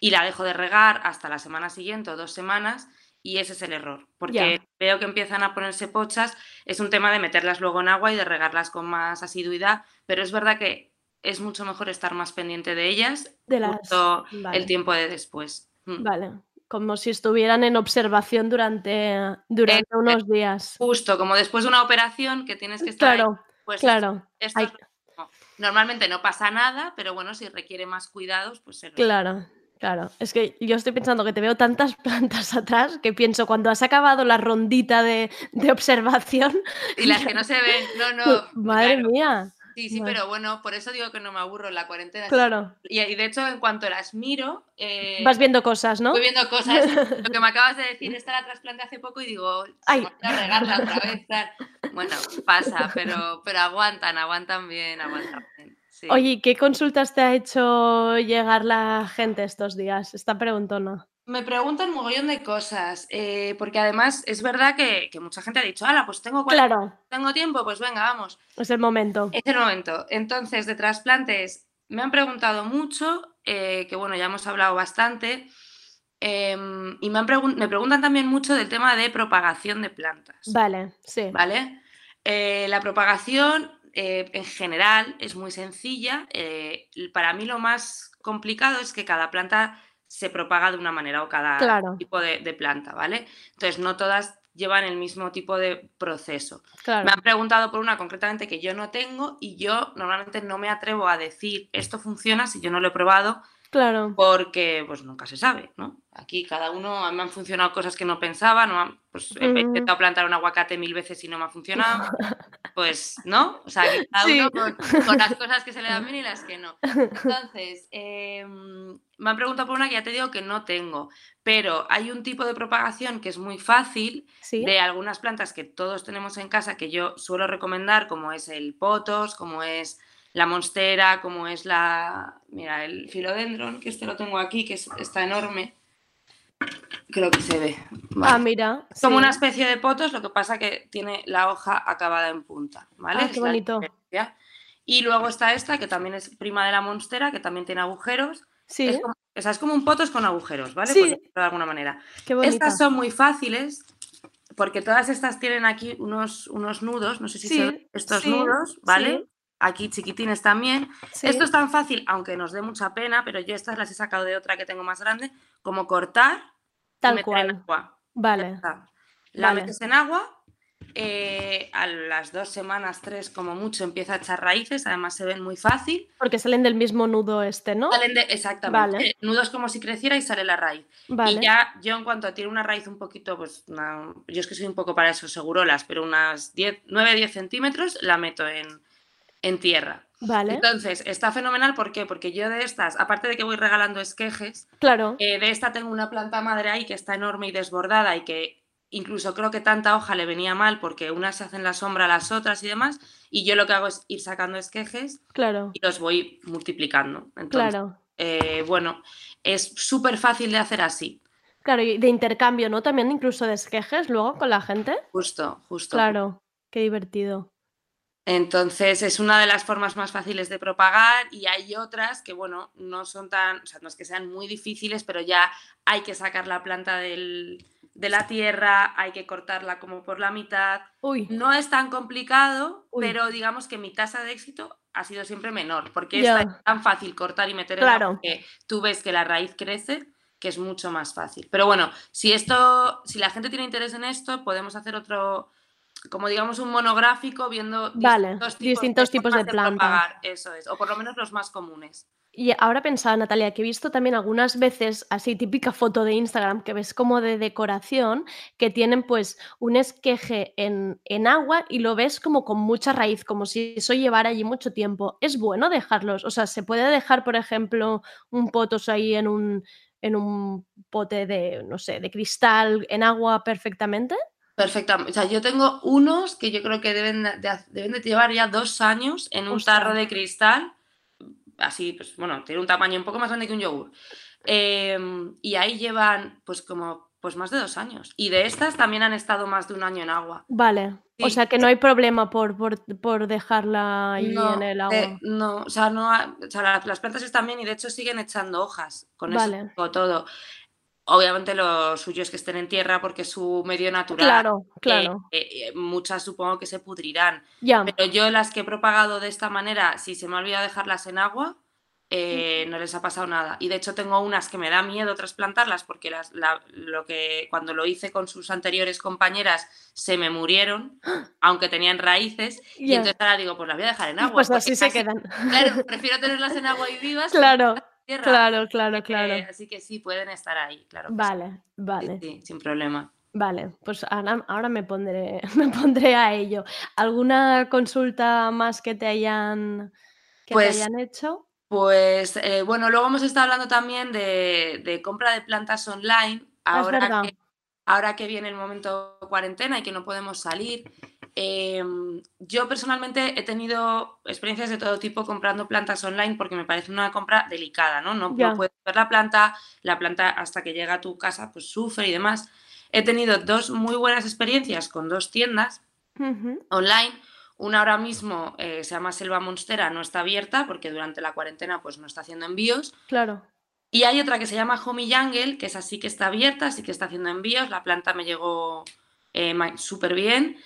y la dejo de regar hasta la semana siguiente o dos semanas. Y ese es el error, porque yeah. veo que empiezan a ponerse pochas, es un tema de meterlas luego en agua y de regarlas con más asiduidad, pero es verdad que es mucho mejor estar más pendiente de ellas de las... justo vale. el tiempo de después. Vale, como si estuvieran en observación durante, durante eh, unos días. Justo, como después de una operación que tienes que estar claro, ahí, pues claro. Esto, esto es lo mismo. Normalmente no pasa nada, pero bueno, si requiere más cuidados, pues se lo claro. Claro, es que yo estoy pensando que te veo tantas plantas atrás que pienso cuando has acabado la rondita de, de observación... Y las que no se ven, no, no. Madre claro. mía. Sí, sí, madre. Pero bueno, por eso digo que no me aburro en la cuarentena. Claro. Y, y de hecho, en cuanto las miro... Eh, vas viendo cosas, ¿no? Voy viendo cosas. Lo que me acabas de decir, esta la trasplante hace poco y digo... Ay. Vamos a regarla otra vez. Tal. Bueno, pasa, pero, pero aguantan, aguantan bien, aguantan bien. Sí. Oye, ¿qué consultas te ha hecho llegar la gente estos días? Esta preguntona. Me preguntan mogollón de cosas, eh, porque además es verdad que, que mucha gente ha dicho, ala, pues tengo cuarenta, claro. tengo tiempo, pues venga, vamos. Es el momento. Es el momento. Entonces, de trasplantes, me han preguntado mucho, eh, que bueno, ya hemos hablado bastante, eh, y me, han pregun- me preguntan también mucho del tema de propagación de plantas. Vale, sí. Vale. Eh, la propagación... Eh, en general es muy sencilla, eh, para mí lo más complicado es que cada planta se propaga de una manera o cada claro. tipo de, de planta, ¿vale? Entonces no todas llevan el mismo tipo de proceso. Claro. Me han preguntado por una concretamente que yo no tengo y yo normalmente no me atrevo a decir esto funciona si yo no lo he probado claro. porque pues nunca se sabe, ¿no? Aquí cada uno, a mí me han funcionado cosas que no pensaba, no han, pues he mm. intentado plantar un aguacate mil veces y no me ha funcionado, pues no, o sea, cada sí. uno con, con las cosas que se le dan bien y las que no. Entonces, eh, me han preguntado por una que ya te digo que no tengo, pero hay un tipo de propagación que es muy fácil ¿sí? de algunas plantas que todos tenemos en casa que yo suelo recomendar, como es el potos, como es... la monstera, como es la... Mira, el filodendron, que este lo tengo aquí, que es, está enorme. Creo que se ve. Vale. Ah, mira. Es como sí. una especie de potos, lo que pasa que tiene la hoja acabada en punta, ¿vale? Ah, qué bonito. Y luego está esta, que también es prima de la monstera, que también tiene agujeros. Sí. Es como, o sea, es como un potos con agujeros, ¿vale? Sí. Pues, de alguna manera. Qué bonita. Estas son muy fáciles... porque todas estas tienen aquí unos, unos nudos, no sé si sí. se ven estos sí. nudos, ¿vale? Sí. Aquí chiquitines también. Sí. Esto es tan fácil, aunque nos dé mucha pena, pero yo estas las he sacado de otra que tengo más grande, como cortar tal y meter cual. En agua. Vale. La vale. metes en agua, eh, a las dos semanas, tres como mucho, empieza a echar raíces, además se ven muy fácil. Porque salen del mismo nudo este, ¿no? Salen de, exactamente. Vale. Nudos como si creciera y sale la raíz. Vale. Y ya yo en cuanto tiro una raíz un poquito, pues una, yo es que soy un poco para eso, segurolas, pero unas nueve a diez centímetros la meto en... en tierra. Vale. Entonces, está fenomenal, ¿por qué? Porque yo de estas, aparte de que voy regalando esquejes, claro. eh, de esta tengo una planta madre ahí que está enorme y desbordada y que incluso creo que tanta hoja le venía mal porque unas se hacen la sombra a las otras y demás, y yo lo que hago es ir sacando esquejes claro. y los voy multiplicando. Entonces, claro. eh, bueno, es súper fácil de hacer así. Claro, y de intercambio, ¿no? También incluso de esquejes luego con la gente. Justo, justo. Claro, qué divertido. Entonces es una de las formas más fáciles de propagar y hay otras que, bueno, no son tan, o sea, no es que sean muy difíciles, pero ya hay que sacar la planta del, de la tierra, hay que cortarla como por la mitad. Uy. No es tan complicado, Uy. pero digamos que mi tasa de éxito ha sido siempre menor, porque yeah. es tan fácil cortar y meter en la claro. que tú ves que la raíz crece, que es mucho más fácil. Pero bueno, si esto, si la gente tiene interés en esto, podemos hacer otro, como digamos un monográfico viendo vale, distintos tipos, distintos tipos de, de plantas. Eso es, o por lo menos los más comunes. Y ahora pensaba, Natalia, que he visto también algunas veces, así típica foto de Instagram que ves como de decoración, que tienen pues un esqueje en, en agua y lo ves como con mucha raíz, como si eso llevara allí mucho tiempo. ¿Es bueno dejarlos? O sea, ¿se puede dejar, por ejemplo, un potos ahí en un, en un pote de, no sé, de cristal en agua perfectamente? Perfectamente. O sea, yo tengo unos que yo creo que deben de, deben de llevar ya dos años en un Ostras. tarro de cristal, así, pues bueno, tiene un tamaño un poco más grande que un yogur. Eh, y ahí llevan, pues como, pues más de dos años. Y de estas también han estado más de un año en agua. Vale. Sí. O sea, que no hay problema por, por, por dejarla ahí no, en el agua. Eh, no, o sea, no ha, o sea las, las plantas están bien y de hecho siguen echando hojas con vale. eso todo. Obviamente lo suyo es que estén en tierra porque es su medio natural. Claro, claro. Eh, eh, muchas supongo que se pudrirán. Yeah. Pero yo las que he propagado de esta manera, si se me ha olvidado dejarlas en agua, eh, no les ha pasado nada. Y de hecho tengo unas que me da miedo trasplantarlas porque las, la, lo que, cuando lo hice con sus anteriores compañeras se me murieron, aunque tenían raíces. Yeah. Y entonces ahora digo, pues las voy a dejar en agua. Pues así se casi, quedan. Claro, prefiero tenerlas en agua y vivas. Claro. Tierra. Claro, claro, claro. Eh, así que sí, pueden estar ahí, claro. Vale, sí. vale. Sí, sí, sin problema. Vale, pues ahora, ahora me pondré, me pondré a ello. ¿Alguna consulta más que te hayan, que pues, te hayan hecho? Pues, eh, bueno, luego hemos estado hablando también de, de compra de plantas online. Ahora que, ahora que viene el momento de cuarentena y que no podemos salir. Eh, yo personalmente he tenido experiencias de todo tipo comprando plantas online porque me parece una compra delicada, ¿no? No, yeah. no puedes ver la planta, la planta hasta que llega a tu casa pues sufre y demás. He tenido dos muy buenas experiencias con dos tiendas uh-huh. online. Una ahora mismo eh, se llama Selva Monstera, no está abierta porque durante la cuarentena pues no está haciendo envíos. Claro. Y hay otra que se llama Homie Jungle, que es así que está abierta, sí que está haciendo envíos. La planta me llegó eh, súper bien.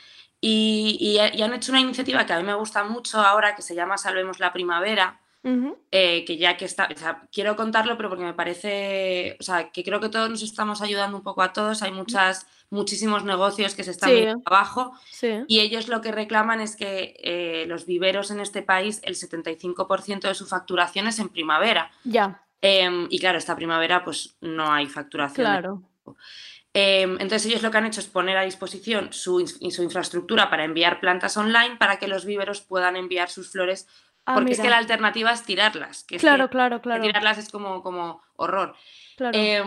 Y, y, y han hecho una iniciativa que a mí me gusta mucho ahora, que se llama Salvemos la Primavera, uh-huh. eh, que ya que está, o sea, quiero contarlo, pero porque me parece, o sea, que creo que todos nos estamos ayudando un poco a todos, hay muchas, muchísimos negocios que se están viendo sí. abajo, sí. y ellos lo que reclaman es que eh, los viveros en este país, el setenta y cinco por ciento de su facturación es en primavera. Ya. Eh, y claro, esta primavera pues no hay facturación. Claro. Entonces ellos lo que han hecho es poner a disposición su, su infraestructura para enviar plantas online para que los viveros puedan enviar sus flores, ah, porque mira. es que la alternativa es tirarlas. Que claro, es que, claro, claro. Que tirarlas es como, como horror. Claro. Eh,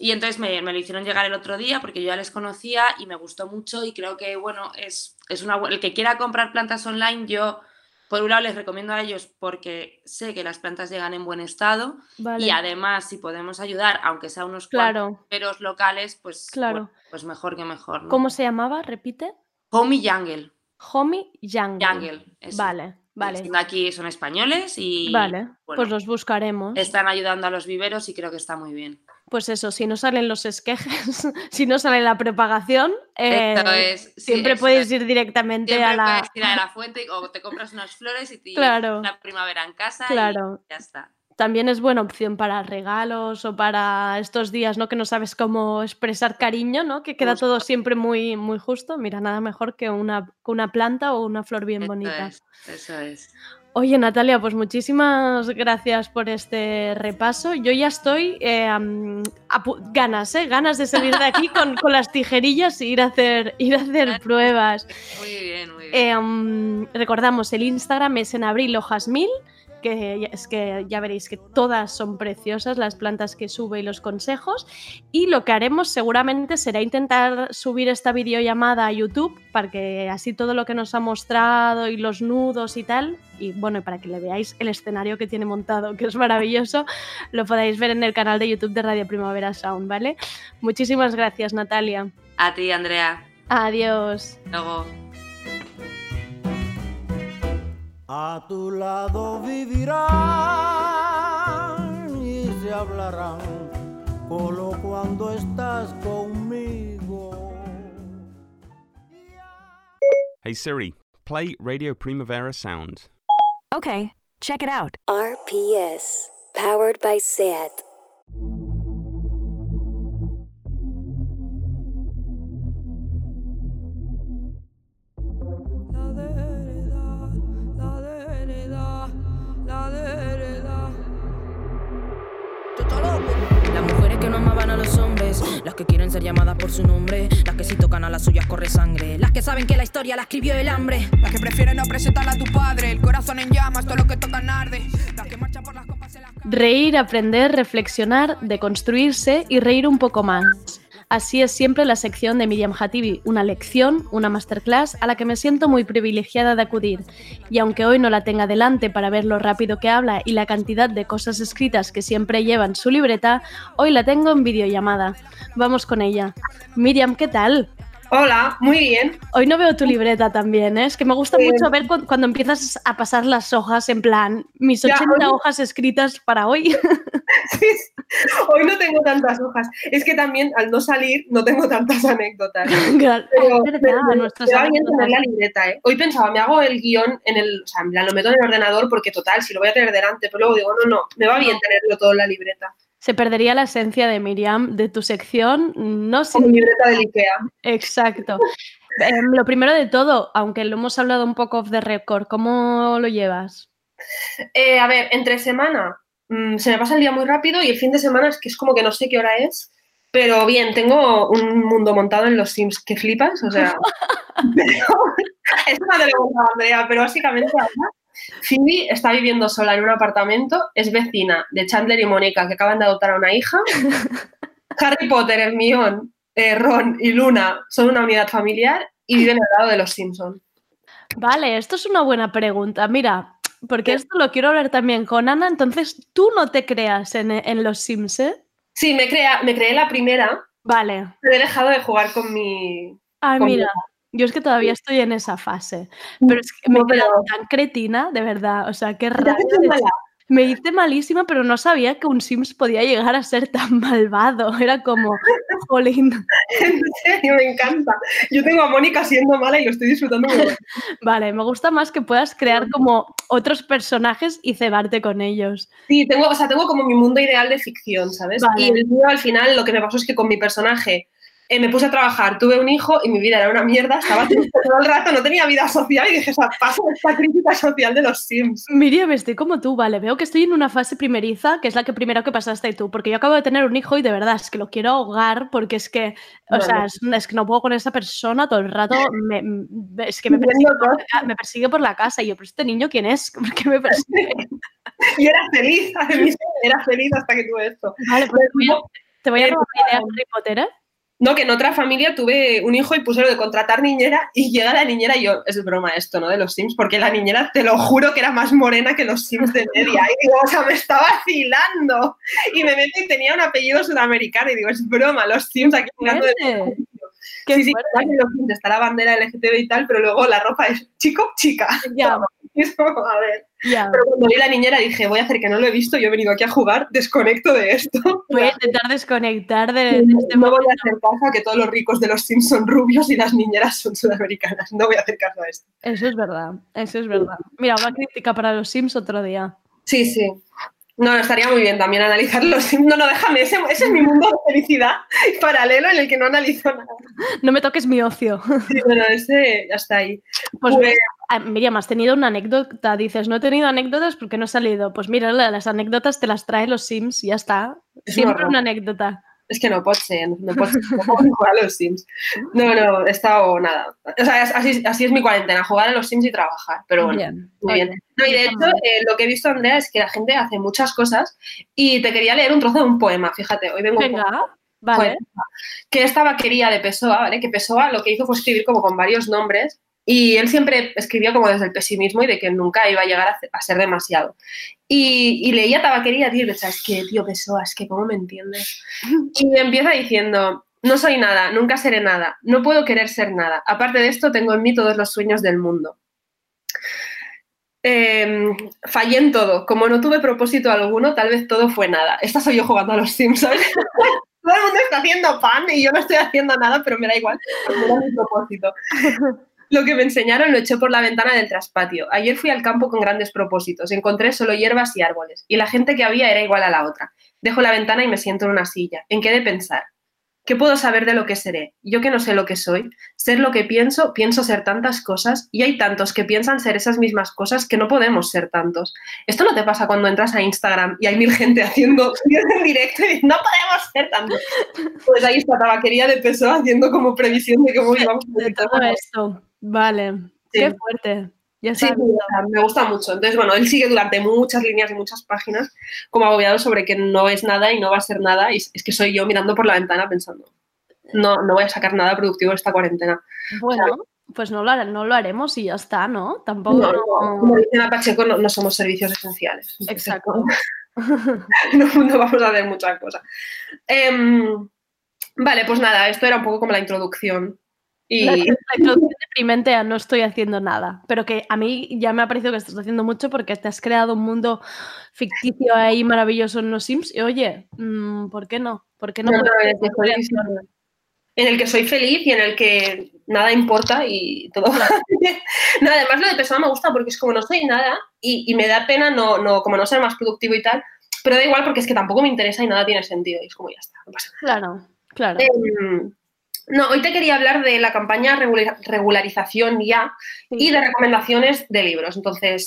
y entonces me, me lo hicieron llegar el otro día porque yo ya les conocía y me gustó mucho y creo que, bueno, es, es una el que quiera comprar plantas online, yo por un lado les recomiendo a ellos porque sé que las plantas llegan en buen estado vale. y además si podemos ayudar, aunque sea unos claro. cuantos locales, pues, claro. bueno, pues mejor que mejor. ¿No? ¿Cómo se llamaba? Repite. Homie Jungle. Homie Jungle. Jungle. Eso. Vale, vale. Aquí son españoles y... Vale, bueno, pues los buscaremos. Están ayudando a los viveros y creo que está muy bien. Pues eso, si no salen los esquejes, si no sale la propagación, eh, es, sí, siempre eso puedes ir directamente siempre a la... Puedes ir a la fuente o te compras unas flores y te claro. una primavera en casa claro. y ya está. También es buena opción para regalos o para estos días, ¿no? Que no sabes cómo expresar cariño, ¿no? Que queda justo. todo siempre muy, muy justo. Mira, nada mejor que una, una planta o una flor bien eso bonita. Es, eso es. Oye, Natalia, pues muchísimas gracias por este repaso. Yo ya estoy eh, a, a, ganas, ¿eh? Ganas de salir de aquí con, con las tijerillas e ir a hacer, ir a hacer pruebas. Muy bien, muy bien. Eh, um, recordamos, el Instagram es en abril hojas mil que es que ya veréis que todas son preciosas las plantas que sube y los consejos, y lo que haremos seguramente será intentar subir esta videollamada a YouTube para que así todo lo que nos ha mostrado y los nudos y tal, y bueno, para que le veáis el escenario que tiene montado, que es maravilloso, lo podáis ver en el canal de YouTube de Radio Primavera Sound, ¿vale? Muchísimas gracias, Natalia. A ti, Andrea. Adiós. Luego. A tu lado vivirán y se hablarán, solo cuando estás conmigo. Hey Siri, play Radio Primavera Sound. Okay, check it out. R P S, powered by SAID. Amaban a los hombres, las que quieren ser llamadas por su nombre, las que si tocan a las suyas corre sangre, las que saben que la historia la escribió el hambre, las que prefieren no presentarla a tu padre, el corazón en llamas, todo lo que tocan arde, las que marchan por las copas en las... Reír, aprender, reflexionar, deconstruirse y reír un poco más. Así es siempre la sección de Miriam Hatibi, una lección, una masterclass a la que me siento muy privilegiada de acudir. Y aunque hoy no la tenga delante para ver lo rápido que habla y la cantidad de cosas escritas que siempre lleva en su libreta, hoy la tengo en videollamada. Vamos con ella. Miriam, ¿qué tal? Hola, muy bien. Hoy no veo tu libreta también, ¿eh? Es que me gusta sí. mucho ver cu- cuando empiezas a pasar las hojas en plan, mis ya, ochenta hoy... hojas escritas para hoy. Sí, hoy no tengo tantas hojas. Es que también al no salir no tengo tantas anécdotas. Claro, pero, es verdad, pero, nuestras pero anécdotas. Tener la libreta, ¿eh? Hoy pensaba, me hago el guión en el, o sea, en plan, lo meto en el ordenador porque total, si lo voy a tener delante, pero luego digo, no, no, me va bien tenerlo todo en la libreta. Se perdería la esencia de Miriam, de tu sección, no sé. Sin... libreta de Ikea. Exacto. eh, lo primero de todo, aunque lo hemos hablado un poco off the record, ¿cómo lo llevas? Eh, a ver, entre semana mmm, se me pasa el día muy rápido y el fin de semana es que es como que no sé qué hora es, pero bien, tengo un mundo montado en los Sims que flipas, o sea. Pero, es una de las Andrea, pero básicamente. Phoebe está viviendo sola en un apartamento, es vecina de Chandler y Mónica, que acaban de adoptar a una hija. Harry Potter, Hermione, eh, Ron y Luna son una unidad familiar y viven al lado de los Simpson. Vale, esto es una buena pregunta. Mira, porque ¿qué? Esto lo quiero hablar también con Ana. Entonces, ¿tú no te creas en, en los Sims, eh? Sí, me, crea, me creé la primera. Vale. Pero he dejado de jugar con mi... Ah, mira. Mi... Yo es que todavía estoy en esa fase, pero es que me he quedado tan cretina, de verdad, o sea, qué rabia. Me hice malísima, pero no sabía que un Sims podía llegar a ser tan malvado, era como, jolín. En serio, me encanta. Yo tengo a Mónica siendo mala y lo estoy disfrutando muy bien. Vale, me gusta más que puedas crear como otros personajes y cebarte con ellos. Sí, tengo, o sea, tengo como mi mundo ideal de ficción, ¿sabes? Vale. Y el mío al final lo que me pasó es que con mi personaje... Eh, me puse a trabajar, tuve un hijo y mi vida era una mierda, estaba triste todo el rato, no tenía vida social y dije, o sea, paso de esta crítica social de los Sims. Miriam, estoy como tú, vale, veo que estoy en una fase primeriza, que es la que primero que pasaste tú, porque yo acabo de tener un hijo y de verdad es que lo quiero ahogar porque es que, o vale. sea, es, es que no puedo con esa persona todo el rato, me, es que me persigue, por la, me persigue por la casa y yo, pero este niño, ¿quién es? ¿Por qué me persigue? Y era feliz, era feliz hasta que tuve esto. Vale, pues pero, te voy a robar la idea de Harry Potter, ¿eh? No, que en otra familia tuve un hijo y puse lo de contratar niñera y llega la niñera y yo, es broma esto, ¿no? De los Sims, porque la niñera, te lo juro, que era más morena que los Sims de media. Y digo, o sea, me está vacilando. Y me meto y tenía un apellido sudamericano y digo, es broma, los Sims aquí jugando de... Qué sí, sí, claro que los Sims está la bandera L G T B y tal, pero luego la ropa es chico, chica. Ya. Es como, a ver. Ya. Pero cuando vi la niñera dije, voy a hacer que no lo he visto, yo he venido aquí a jugar, desconecto de esto. Voy a intentar desconectar de, de este no momento. No voy a hacer caso a que todos los ricos de los Sims son rubios y las niñeras son sudamericanas. No voy a hacer caso a esto. Eso es verdad, eso es verdad. Mira, una crítica para los Sims otro día. Sí, sí. No, estaría muy bien también analizar los Sims. No, no, déjame, ese, ese es mi mundo de felicidad paralelo en el que no analizo nada. No me toques mi ocio. Sí, bueno, ese ya está ahí. Pues, pues... Miriam, has tenido una anécdota. Dices, no he tenido anécdotas porque no he salido. Pues mira, las anécdotas te las trae los Sims y ya está. Es siempre una anécdota. és que no pot ser, no pot ser, no puedo jugar a los Sims. No, no, he estado nada. O sea, así, así es mi cuarentena, jugar a los Sims y trabajar, pero bueno, bien, muy bien. bien. No, y de hecho, eh, lo que he visto, Andrea, es que la gente hace muchas cosas y te quería leer un trozo de un poema, fíjate, hoy vengo... Venga, un poco, vale. Poema, que esta vaquería de Pessoa, ¿vale? Que Pessoa lo que hizo fue escribir como con varios nombres y él siempre escribía como desde el pesimismo y de que nunca iba a llegar a, a ser demasiado. Y, y leía tabaquería, tío, y pensaba, es que, tío, Pessoa, es que cómo me entiendes. Y empieza diciendo, no soy nada, nunca seré nada, no puedo querer ser nada. Aparte de esto, tengo en mí todos los sueños del mundo. Eh, fallé en todo. Como no tuve propósito alguno, tal vez todo fue nada. Esta soy yo jugando a los Sims, ¿sabes? Todo el mundo está haciendo pan y yo no estoy haciendo nada, pero me da igual. Me da mi propósito. Lo que me enseñaron lo eché por la ventana del traspatio. Ayer fui al campo con grandes propósitos. Encontré solo hierbas y árboles. Y la gente que había era igual a la otra. Dejo la ventana y me siento en una silla. ¿En qué de pensar? ¿Qué puedo saber de lo que seré? Yo que no sé lo que soy. Ser lo que pienso, pienso ser tantas cosas. Y hay tantos que piensan ser esas mismas cosas que no podemos ser tantos. Esto no te pasa cuando entras a Instagram y hay mil gente haciendo en directo y no podemos ser tantos. Pues ahí está tabaquería de Pessoa haciendo como previsión de cómo íbamos a hacer todo esto. Vale, sí. Qué fuerte. Ya está, sí, me gusta mucho. Entonces, bueno, él sigue durante muchas líneas y muchas páginas como agobiado sobre que no es nada y no va a ser nada. Y es que soy yo mirando por la ventana pensando, no, no voy a sacar nada productivo de esta cuarentena. Bueno, o sea, pues no lo, no lo haremos y ya está, ¿no? Tampoco. No, no, como dicen a Pacheco, no, no somos servicios esenciales. Exacto. No, no vamos a hacer muchas cosas. Eh, vale, pues nada, esto era un poco como la introducción. Y... La introducción deprimente a no estoy haciendo nada, pero que a mí ya me ha parecido que estás haciendo mucho porque te has creado un mundo ficticio ahí maravilloso en los Sims y oye, ¿por qué no? ¿Por qué no? no, no en, el feliz, en el que soy feliz y en el que nada importa y todo. No, además lo de Pessoa me gusta porque es como no soy nada y, y me da pena no, no, como no ser más productivo y tal, pero da igual porque es que tampoco me interesa y nada tiene sentido y es como ya está, no pasa nada. Claro, claro. Eh, No, hoy te quería hablar de la campaña Regularización Ya y de recomendaciones de libros. Entonces,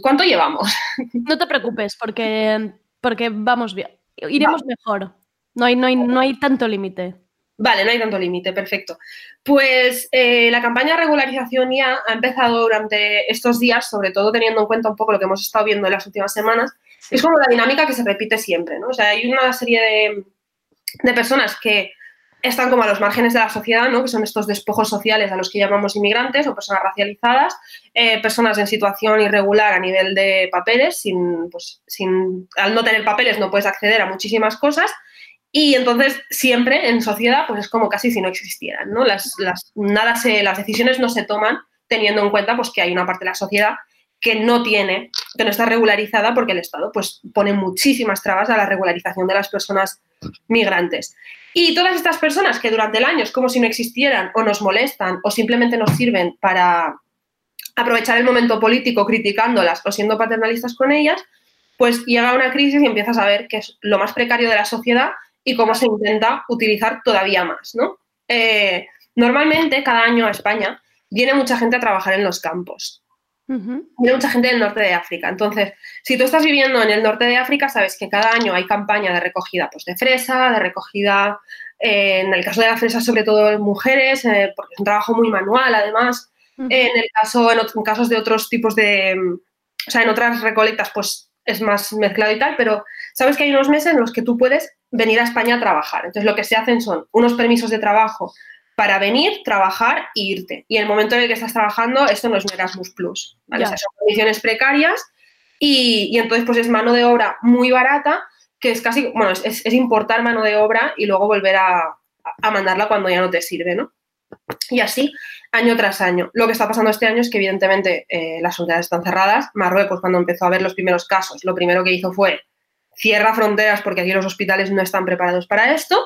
¿cuánto llevamos? No te preocupes, porque, porque vamos bien. Iremos vale. mejor. No hay, no hay, no hay tanto límite. Vale, no hay tanto límite, perfecto. Pues eh, la campaña Regularización Ya ha empezado durante estos días, sobre todo teniendo en cuenta un poco lo que hemos estado viendo en las últimas semanas. Sí. Es como la dinámica que se repite siempre, ¿no? O sea, hay una serie de, de personas que... están como a los márgenes de la sociedad, ¿no? Que son estos despojos sociales a los que llamamos inmigrantes o personas racializadas, eh, personas en situación irregular a nivel de papeles, sin, pues, sin, al no tener papeles no puedes acceder a muchísimas cosas y entonces siempre en sociedad pues es como casi si no existieran, ¿no? Las, las, nada se, las decisiones no se toman teniendo en cuenta pues que hay una parte de la sociedad que no tiene, que no está regularizada porque el Estado pues, pone muchísimas trabas a la regularización de las personas migrantes. Y todas estas personas que durante el año es como si no existieran o nos molestan o simplemente nos sirven para aprovechar el momento político criticándolas o siendo paternalistas con ellas, pues llega una crisis y empiezas a ver que es lo más precario de la sociedad y cómo se intenta utilizar todavía más, ¿no? Eh, normalmente cada año a España viene mucha gente a trabajar en los campos. Uh-huh. Hay mucha gente del norte de África. Entonces, si tú estás viviendo en el norte de África, sabes que cada año hay campaña de recogida pues, de fresa, de recogida, eh, en el caso de la fresa, sobre todo mujeres, eh, porque es un trabajo muy manual, además. Uh-huh. eh, en el caso, en, otro, en casos de otros tipos de... O sea, en otras recolectas, pues, es más mezclado y tal, pero sabes que hay unos meses en los que tú puedes venir a España a trabajar. Entonces, lo que se hacen son unos permisos de trabajo para venir, trabajar e irte. Y en el momento en el que estás trabajando, esto no es un Erasmus Plus, ¿vale? O sea, son condiciones precarias y, y entonces pues es mano de obra muy barata, que es casi, bueno, es, es importar mano de obra y luego volver a, a mandarla cuando ya no te sirve, ¿no? Y así, año tras año. Lo que está pasando este año es que evidentemente eh, las fronteras están cerradas. Marruecos, cuando empezó a ver los primeros casos, lo primero que hizo fue cierra fronteras porque aquí los hospitales no están preparados para esto.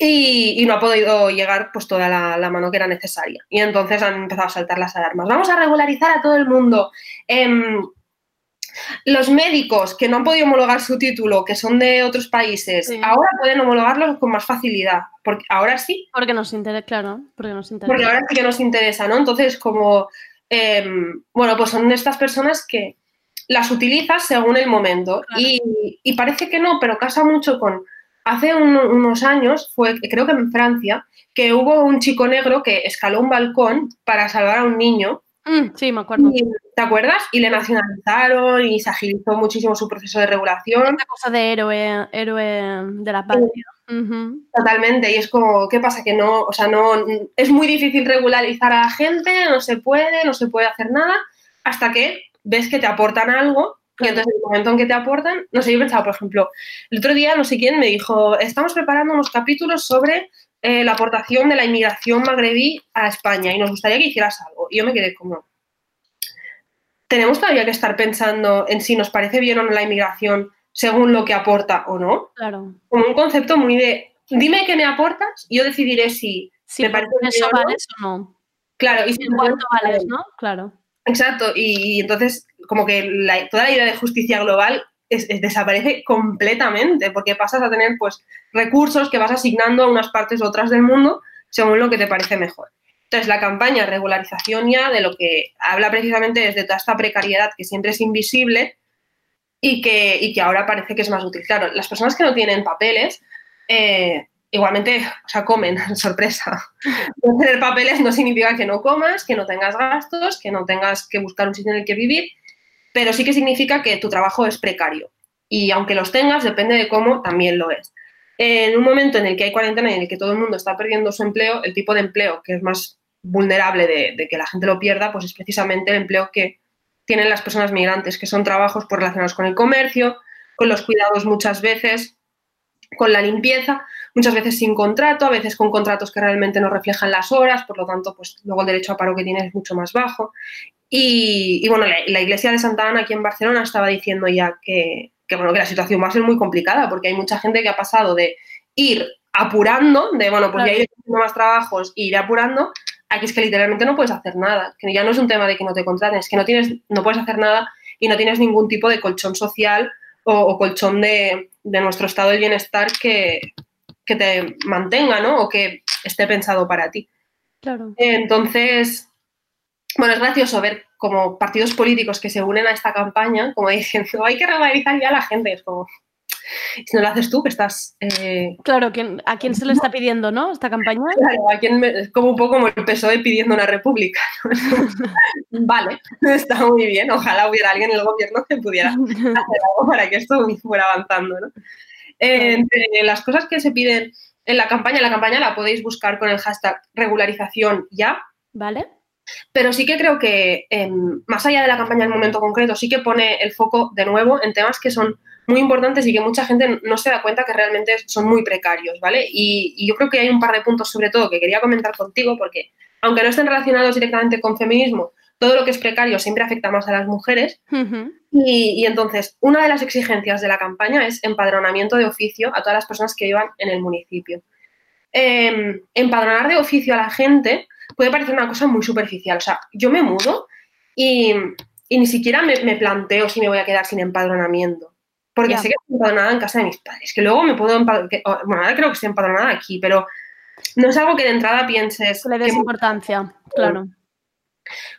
Y, y no ha podido llegar pues toda la, la mano que era necesaria. Y entonces han empezado a saltar las alarmas. Vamos a regularizar a todo el mundo. Eh, los médicos que no han podido homologar su título, que son de otros países, sí. Ahora pueden homologarlos con más facilidad. Porque ahora sí. Porque nos interesa, claro. Porque, nos interesa. Porque ahora sí que nos interesa, ¿no? Entonces, como... Eh, bueno, pues son estas personas que las utilizas según el momento. Claro. Y, y parece que no, pero casa mucho con... Hace un, unos años, fue, creo que en Francia, que hubo un chico negro que escaló un balcón para salvar a un niño. Mm, sí, me acuerdo. Y, ¿te acuerdas? Y le nacionalizaron y se agilizó muchísimo su proceso de regulación. Una cosa de héroe, héroe de la patria. Sí, uh-huh. Totalmente. Y es como, ¿qué pasa? Que no, o sea, no, es muy difícil regularizar a la gente, no se puede, no se puede hacer nada, hasta que ves que te aportan algo. Y entonces, en el momento en que te aportan, no sé, yo pensaba, por ejemplo, el otro día no sé quién me dijo, estamos preparando unos capítulos sobre eh, la aportación de la inmigración magrebí a España y nos gustaría que hicieras algo. Y yo me quedé como, ¿tenemos todavía que estar pensando en si nos parece bien o no la inmigración según lo que aporta o no? Claro. Como un concepto muy de, dime qué me aportas y yo decidiré si, si me parece bien eso o no. Vales o no. Claro. Y si cuánto vales, ¿no? Claro. Exacto, y, y entonces como que la, toda la idea de justicia global es, es, desaparece completamente porque pasas a tener pues recursos que vas asignando a unas partes u otras del mundo según lo que te parece mejor. Entonces la campaña Regularización Ya de lo que habla precisamente es de toda esta precariedad que siempre es invisible y que, y que ahora parece que es más útil. Claro, las personas que no tienen papeles eh, igualmente, o sea, comen, sorpresa. No tener papeles no significa que no comas, que no tengas gastos, que no tengas que buscar un sitio en el que vivir, pero sí que significa que tu trabajo es precario. Y aunque los tengas, depende de cómo, también lo es. En un momento en el que hay cuarentena y en el que todo el mundo está perdiendo su empleo, el tipo de empleo que es más vulnerable de, de que la gente lo pierda, pues es precisamente el empleo que tienen las personas migrantes, que son trabajos pues, relacionados con el comercio, con los cuidados muchas veces, con la limpieza, muchas veces sin contrato, a veces con contratos que realmente no reflejan las horas, por lo tanto, pues luego el derecho a paro que tienes es mucho más bajo. Y, y bueno, la, la Iglesia de Santa Ana aquí en Barcelona estaba diciendo ya que, que, bueno, que la situación va a ser muy complicada porque hay mucha gente que ha pasado de ir apurando, de bueno, pues claro, ya iré haciendo más trabajos e ir apurando, aquí es que literalmente no puedes hacer nada, que ya no es un tema de que no te contraten, es que no, tienes, no puedes hacer nada y no tienes ningún tipo de colchón social o, o colchón de, de nuestro estado de bienestar que... que te mantenga, ¿no? O que esté pensado para ti. Claro. Entonces, bueno, es gracioso ver como partidos políticos que se unen a esta campaña, como diciendo, hay que regularizar ya a la gente. Es como, si no lo haces tú, que estás... Eh... Claro, ¿a quién se le está pidiendo, no? Esta campaña. Claro, a quién me... como un poco como el P S O E pidiendo una república, ¿no? Vale, está muy bien. Ojalá hubiera alguien en el gobierno que pudiera hacer algo para que esto fuera avanzando, ¿no? Eh, entre las cosas que se piden en la campaña, la campaña la podéis buscar con el hashtag regularización ya. Vale. Pero sí que creo que, eh, más allá de la campaña en el momento concreto, sí que pone el foco de nuevo en temas que son muy importantes y que mucha gente no se da cuenta que realmente son muy precarios, ¿vale? Y, y yo creo que hay un par de puntos sobre todo que quería comentar contigo porque, aunque no estén relacionados directamente con feminismo, todo lo que es precario siempre afecta más a las mujeres. Uh-huh. y, y entonces una de las exigencias de la campaña es empadronamiento de oficio a todas las personas que vivan en el municipio. Eh, empadronar de oficio a la gente puede parecer una cosa muy superficial. O sea, yo me mudo y, y ni siquiera me, me planteo si me voy a quedar sin empadronamiento. Porque yeah. sé que estoy empadronada en casa de mis padres, que luego me puedo empadronar... Bueno, ahora creo que estoy empadronada aquí, pero no es algo que de entrada pienses... Le des que importancia, muy... claro.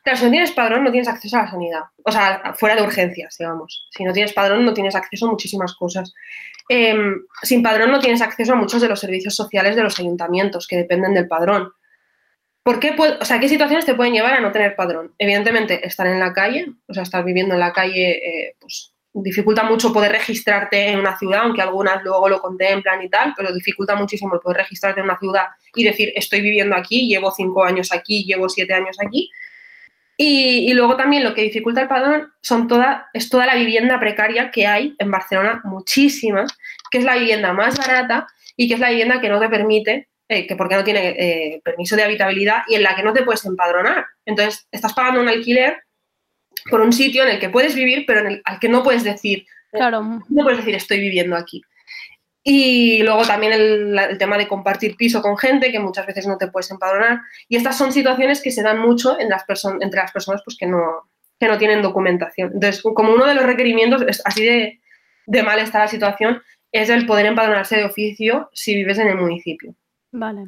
Claro, si no tienes padrón no tienes acceso a la sanidad, o sea, fuera de urgencias, digamos. Si no tienes padrón no tienes acceso a muchísimas cosas. Eh, sin padrón no tienes acceso a muchos de los servicios sociales de los ayuntamientos que dependen del padrón. ¿Por qué? O sea, ¿qué situaciones te pueden llevar a no tener padrón? Evidentemente, estar en la calle, o sea, estar viviendo en la calle, eh, pues dificulta mucho poder registrarte en una ciudad, aunque algunas luego lo contemplan y tal, pero dificulta muchísimo el poder registrarte en una ciudad y decir, estoy viviendo aquí, llevo cinco años aquí, llevo siete años aquí. Y, y luego también lo que dificulta el padrón son toda, es toda la vivienda precaria que hay en Barcelona, muchísimas, que es la vivienda más barata y que es la vivienda que no te permite, eh, que porque no tiene eh, permiso de habitabilidad y en la que no te puedes empadronar. Entonces, estás pagando un alquiler por un sitio en el que puedes vivir, pero en el, al que no puedes decir, claro. no puedes decir estoy viviendo aquí. Y luego también el, el tema de compartir piso con gente, que muchas veces no te puedes empadronar. Y estas son situaciones que se dan mucho en las perso- entre las personas pues, que, no, que no tienen documentación. Entonces, como uno de los requerimientos, es así de, de mal está la situación, es el poder empadronarse de oficio si vives en el municipio. Vale.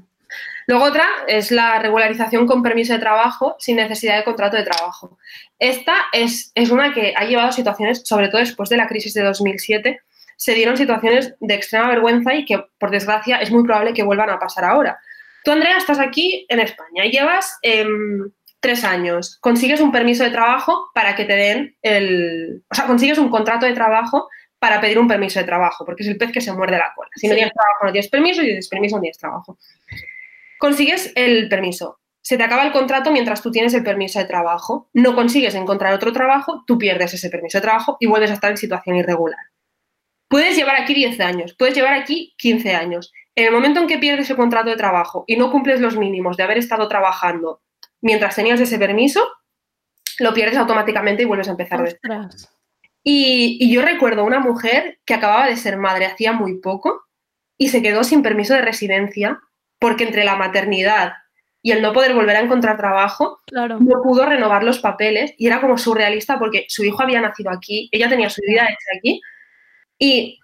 Luego otra es la regularización con permiso de trabajo sin necesidad de contrato de trabajo. Esta es, es una que ha llevado a situaciones, sobre todo después de la crisis de dos mil siete, se dieron situaciones de extrema vergüenza y que, por desgracia, es muy probable que vuelvan a pasar ahora. Tú, Andrea, estás aquí en España y llevas eh, tres años. Consigues un permiso de trabajo para que te den el... O sea, consigues un contrato de trabajo para pedir un permiso de trabajo, porque es el pez que se muerde la cola. Si sí. no tienes trabajo, no tienes permiso, y si tienes permiso, no tienes trabajo. Consigues el permiso. Se te acaba el contrato mientras tú tienes el permiso de trabajo. No consigues encontrar otro trabajo, tú pierdes ese permiso de trabajo y vuelves a estar en situación irregular. Puedes llevar aquí diez años, puedes llevar aquí quince años. En el momento en que pierdes el contrato de trabajo y no cumples los mínimos de haber estado trabajando mientras tenías ese permiso, lo pierdes automáticamente y vuelves a empezar de cero. Y, y yo recuerdo una mujer que acababa de ser madre hacía muy poco y se quedó sin permiso de residencia porque entre la maternidad y el no poder volver a encontrar trabajo, claro. no pudo renovar los papeles y era como surrealista porque su hijo había nacido aquí, ella tenía su vida hecha aquí y...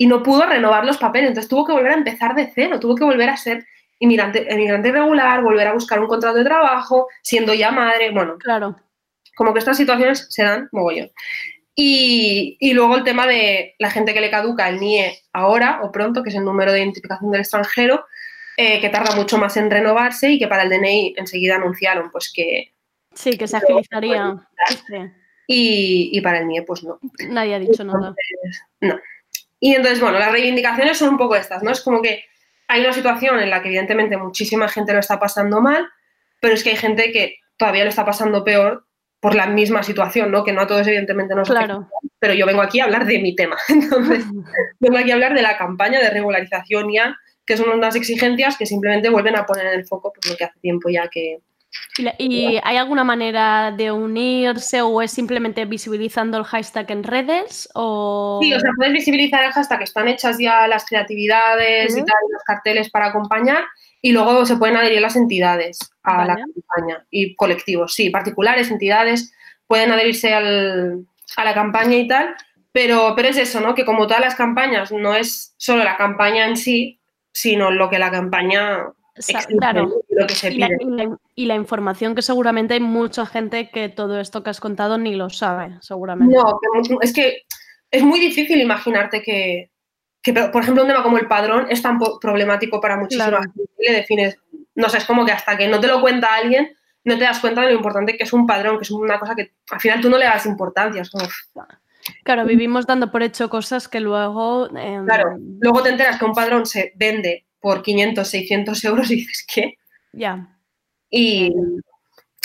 Y no pudo renovar los papeles, entonces tuvo que volver a empezar de cero, tuvo que volver a ser inmigrante, inmigrante irregular, volver a buscar un contrato de trabajo, siendo ya madre, bueno. Claro. Como que estas situaciones se dan mogollón. Y, y luego el tema de la gente que le caduca el N I E ahora o pronto, que es el número de identificación del extranjero, eh, que tarda mucho más en renovarse y que para el D N I enseguida anunciaron pues que... Sí, que se agilizaría. Y, y para el N I E pues no. Nadie ha dicho entonces, nada. No. Y entonces, bueno, las reivindicaciones son un poco estas, ¿no? Es como que hay una situación en la que evidentemente muchísima gente lo está pasando mal, pero es que hay gente que todavía lo está pasando peor por la misma situación, ¿no? Que no a todos evidentemente nos afecta, claro. pero yo vengo aquí a hablar de mi tema. Entonces, vengo aquí a hablar de la campaña de regularización ya, que son unas exigencias que simplemente vuelven a poner en el foco pues, lo que hace tiempo ya que... ¿Y hay alguna manera de unirse o es simplemente visibilizando el hashtag en redes? O... Sí, o sea, puedes visibilizar el hashtag, están hechas ya las creatividades uh-huh. y tal, los carteles para acompañar y luego se pueden adherir las entidades a vale. la campaña y colectivos, sí, particulares, entidades, pueden adherirse al, a la campaña y tal, pero, pero es eso, ¿no? Que como todas las campañas, no es solo la campaña en sí, sino lo que la campaña... Claro. Lo que se pide. Y, la, y, la, y la información que seguramente hay mucha gente que todo esto que has contado ni lo sabe, seguramente. No, es que es muy difícil imaginarte que, que por ejemplo, un tema como el padrón es tan problemático para muchísima claro. gente. Le defines, no sé, es como que hasta que no te lo cuenta alguien, no te das cuenta de lo importante que es un padrón, que es una cosa que al final tú no le das importancia. Es como... Claro, vivimos dando por hecho cosas que luego... Eh... Claro, luego te enteras que un padrón se vende por quinientos, seiscientos euros y dices, ¿qué? Ya. Yeah. Y,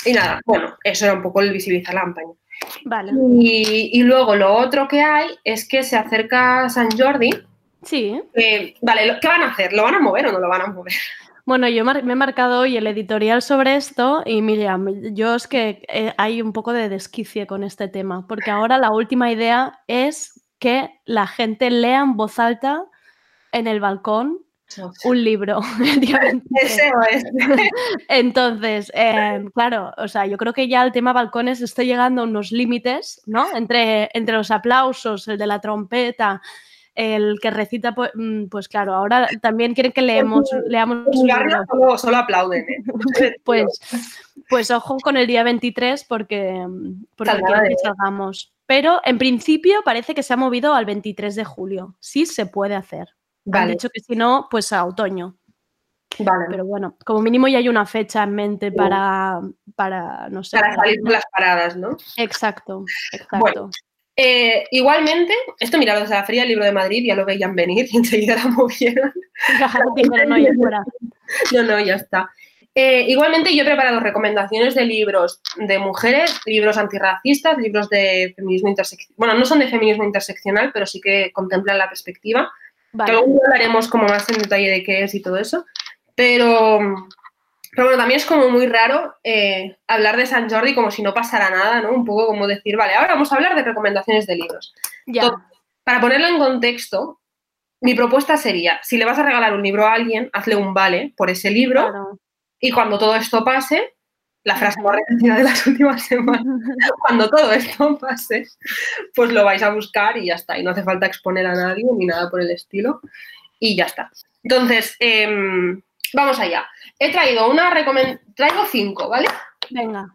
y nada, bueno, eso era un poco el visibilizar la campaña. Vale. Y, y luego lo otro que hay es que se acerca San Jordi. Sí. Eh, vale, ¿qué van a hacer? ¿Lo van a mover o no lo van a mover? Bueno, yo me he marcado hoy el editorial sobre esto y Miriam, yo es que hay un poco de desquicie con este tema, porque ahora la última idea es que la gente lea en voz alta en el balcón un libro. Entonces, eh, claro, o sea, yo creo que ya el tema balcones está llegando a unos límites, ¿no? Entre, entre los aplausos, el de la trompeta, el que recita, pues, pues claro, ahora también quieren que leemos, leamos un libro. Solo, solo aplauden, ¿eh? Pues, pues ojo con el día veintitrés porque, porque quieren que salgamos. Pero en principio parece que se ha movido al veintitrés de julio. Sí se puede hacer. Vale. Han dicho que si no, pues a otoño. Vale. Pero bueno, como mínimo ya hay una fecha en mente para, para no sé. Para salir de las paradas, ¿no? Exacto, exacto. Bueno, eh, igualmente, esto mira, desde la Feria del Libro de Madrid ya lo veían venir y enseguida la movieron. Pero no, ya fuera. No, no, ya está. Eh, igualmente yo he preparado recomendaciones de libros de mujeres, libros antirracistas, libros de feminismo interseccional. Bueno, no son de feminismo interseccional, pero sí que contemplan la perspectiva. Vale. Que luego hablaremos como más en detalle de qué es y todo eso, pero, pero bueno, también es como muy raro eh, hablar de San Jordi como si no pasara nada, ¿no? Un poco como decir, vale, ahora vamos a hablar de recomendaciones de libros. Ya. Entonces, para ponerlo en contexto, mi propuesta sería, si le vas a regalar un libro a alguien, hazle un vale por ese libro claro. y cuando todo esto pase, la frase más repetida de las últimas semanas, cuando todo esto pase, pues lo vais a buscar y ya está. Y no hace falta exponer a nadie ni nada por el estilo y ya está. Entonces, eh, vamos allá. He traído una recomendación, traigo cinco, ¿vale? Venga.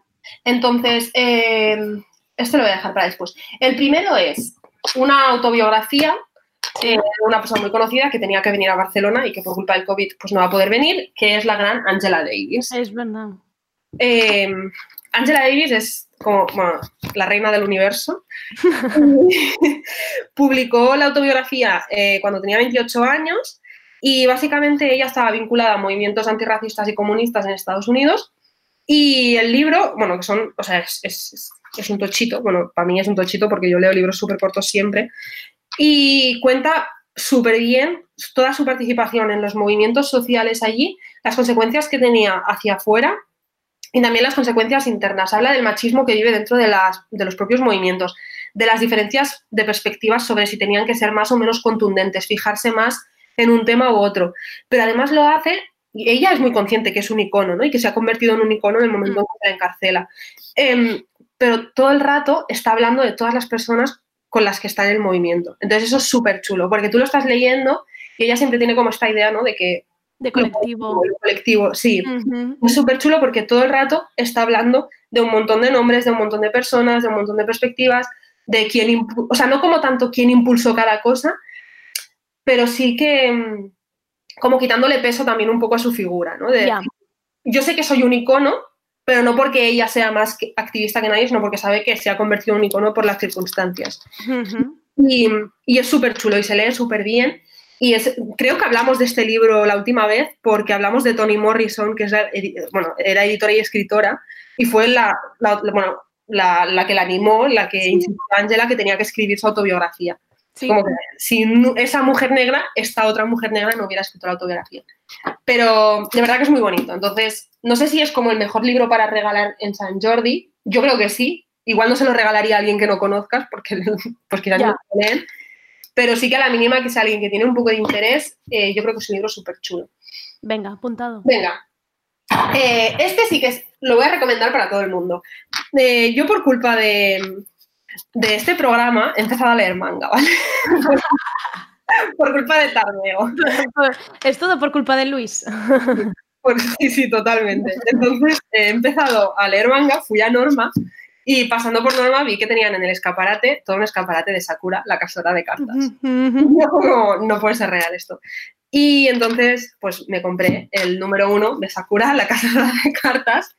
Entonces, eh, esto lo voy a dejar para después. El primero es una autobiografía eh, una persona muy conocida que tenía que venir a Barcelona y que por culpa del COVID pues no va a poder venir, que es la gran Angela Davis. Es verdad. Eh, Angela Davis es como bueno, la reina del universo. Publicó la autobiografía eh, cuando tenía veintiocho años y básicamente ella estaba vinculada a movimientos antirracistas y comunistas en Estados Unidos. Y el libro, bueno, que son, o sea, es, es, es un tochito, bueno, para mí es un tochito porque yo leo libros súper cortos siempre, y cuenta súper bien toda su participación en los movimientos sociales allí, las consecuencias que tenía hacia afuera y también las consecuencias internas. Habla del machismo que vive dentro de, las, de los propios movimientos, de las diferencias de perspectivas sobre si tenían que ser más o menos contundentes, fijarse más en un tema u otro, pero además lo hace... Ella es muy consciente que es un icono, ¿no? Y que se ha convertido en un icono en el momento en que la encarcela. Eh, pero todo el rato está hablando de todas las personas con las que está en el movimiento. Entonces eso es súper chulo, porque tú lo estás leyendo y ella siempre tiene como esta idea, ¿no? De que... De colectivo. De colectivo, sí. Uh-huh. Es súper chulo porque todo el rato está hablando de un montón de nombres, de un montón de personas, de un montón de perspectivas, de quién... Impu- o sea, no como tanto quién impulsó cada cosa, pero sí que... como quitándole peso también un poco a su figura, ¿no? De, yeah. Yo sé que soy un icono, pero no porque ella sea más activista que nadie, sino porque sabe que se ha convertido en un icono por las circunstancias. Uh-huh. Y, y es súper chulo y se lee súper bien. Y es, creo que hablamos de este libro la última vez porque hablamos de Toni Morrison, que es la, bueno, era editora y escritora, y fue la, la, la, bueno, la, la que la animó, la que sí. insistió a Angela que tenía que escribir su autobiografía. Sí. Como que sin esa mujer negra, esta otra mujer negra no hubiera escrito la autobiografía. Pero de verdad que es muy bonito. Entonces, no sé si es como el mejor libro para regalar en San Jordi. Yo creo que sí. Igual no se lo regalaría a alguien que no conozcas, porque, porque quizás no lo leen. Pero sí que a la mínima que sea alguien que tiene un poco de interés, eh, yo creo que es un libro súper chulo. Venga, apuntado. Venga. Eh, este sí que es, lo voy a recomendar para todo el mundo. Eh, yo por culpa de... de este programa he empezado a leer manga, ¿vale? Por culpa de Tardeo. Es todo por culpa de Luis. Sí, sí, totalmente. Entonces he empezado a leer manga, fui a Norma y pasando por Norma vi que tenían en el escaparate todo un escaparate de Sakura, la cazadora de cartas. No, no puede ser real esto. Y entonces pues me compré el número uno de Sakura, la cazadora de cartas,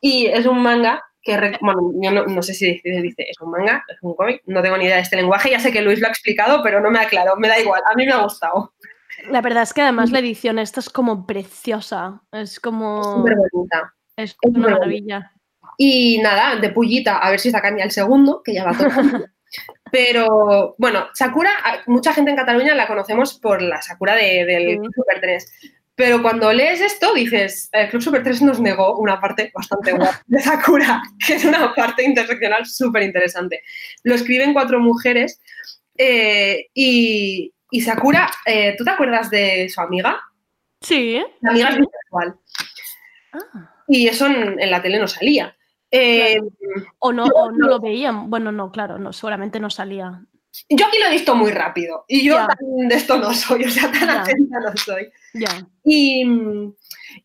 y es un manga... Que, bueno, yo no, no sé si dice, dice, es un manga, es un cómic, no tengo ni idea de este lenguaje, ya sé que Luis lo ha explicado, pero no me aclaro, me da igual, a mí me ha gustado. La verdad es que además la edición esta es como preciosa, es como... Es súper bonita. Es, es una maravilla. Bonita. Y nada, de pullita, a ver si sacan ya el segundo, que ya va todo. Pero, bueno, Sakura, mucha gente en Cataluña la conocemos por la Sakura de, del mm. Super tres. Pero cuando lees esto dices, el Club Super tres nos negó una parte bastante guay de Sakura, que es una parte interseccional súper interesante. Lo escriben cuatro mujeres eh, y, y Sakura, eh, ¿tú te acuerdas de su amiga? Sí. La amiga es bisexual. Ah. Y eso en, en la tele no salía. Eh, claro. O no, o no lo veían. Bueno, no, claro, no, seguramente no salía. Yo aquí lo he visto muy rápido y yo yeah. tan de esto no soy, o sea, tan yeah. atenta no soy. Yeah. Y,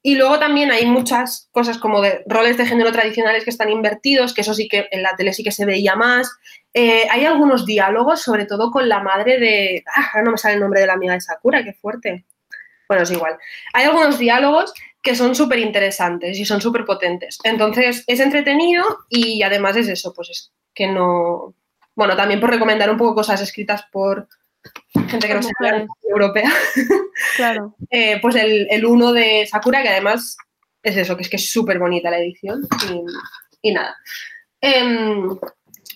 y luego también hay muchas cosas como de roles de género tradicionales que están invertidos, que eso sí que en la tele sí que se veía más. Eh, hay algunos diálogos, sobre todo con la madre de... Ah, no me sale el nombre de la amiga de Sakura, qué fuerte. Bueno, es igual. Hay algunos diálogos que son súper interesantes y son súper potentes. Entonces, es entretenido y además es eso, pues es que no... Bueno, también por recomendar un poco cosas escritas por gente que no sea europea. Claro. eh, pues el, el uno de Sakura, que además es eso, que es que es súper bonita la edición y, y nada. Eh,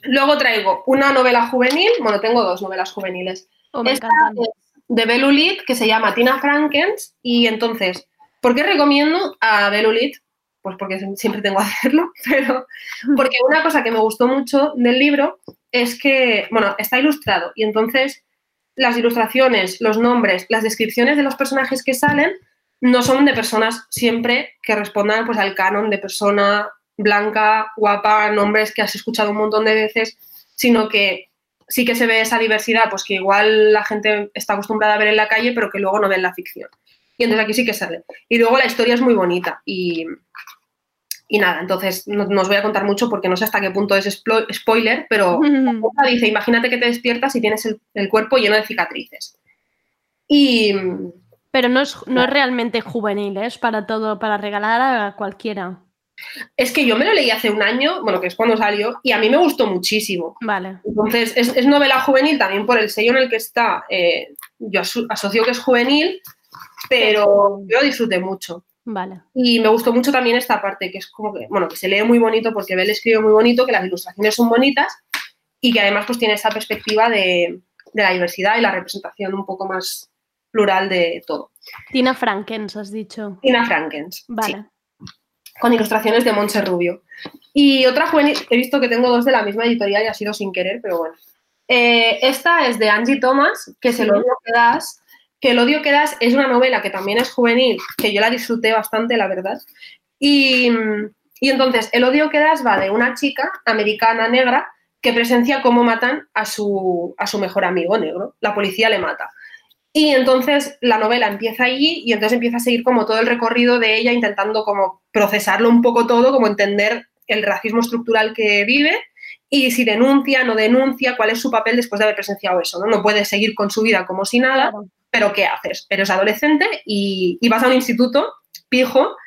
luego traigo una novela juvenil, bueno, tengo dos novelas juveniles. Oh, Esta es de Belulit, que se llama Tina Frankens. Y entonces, ¿por qué recomiendo a Belulit? Pues porque siempre tengo que hacerlo, pero porque una cosa que me gustó mucho del libro es que, bueno, está ilustrado y entonces las ilustraciones, los nombres, las descripciones de los personajes que salen no son de personas siempre que respondan pues al canon de persona blanca, guapa, nombres que has escuchado un montón de veces, sino que sí que se ve esa diversidad, pues que igual la gente está acostumbrada a ver en la calle, pero que luego no ve en la ficción. Y entonces aquí sí que sale. Y luego la historia es muy bonita y, Y nada, entonces no, no os voy a contar mucho porque no sé hasta qué punto es splo- spoiler, pero mm-hmm. dice, imagínate que te despiertas y tienes el, el cuerpo lleno de cicatrices. Y... Pero no es, no es realmente juvenil, ¿eh? Es para todo, para regalar a cualquiera. Es que yo me lo leí hace un año, bueno, que es cuando salió, y a mí me gustó muchísimo. Vale. Entonces, es, es novela juvenil también por el sello en el que está. Eh, yo aso- asocio que es juvenil, pero yo lo disfruté mucho. Vale. Y me gustó mucho también esta parte, que es como que, bueno, que se lee muy bonito porque Bel escribe muy bonito, que las ilustraciones son bonitas y que además pues tiene esa perspectiva de, de la diversidad y la representación un poco más plural de todo. Tina Frankens, has dicho. Tina Frankens, vale. Sí. Con ilustraciones de Montse Rubio. Y otra juvenil, he visto que tengo dos de la misma editorial y ha sido sin querer, pero bueno. Eh, esta es de Angie Thomas, que es El odio que das, que El odio que das es una novela que también es juvenil, que yo la disfruté bastante, la verdad. Y, y entonces, El odio que das va de una chica americana negra que presencia cómo matan a su, a su mejor amigo negro. La policía le mata. Y entonces la novela empieza allí y entonces empieza a seguir como todo el recorrido de ella intentando como procesarlo un poco todo, como entender el racismo estructural que vive y si denuncia, no denuncia, cuál es su papel después de haber presenciado eso, ¿no? No puedes seguir con su vida como si nada, claro. Pero ¿qué haces? Eres adolescente y, y vas a un instituto pijo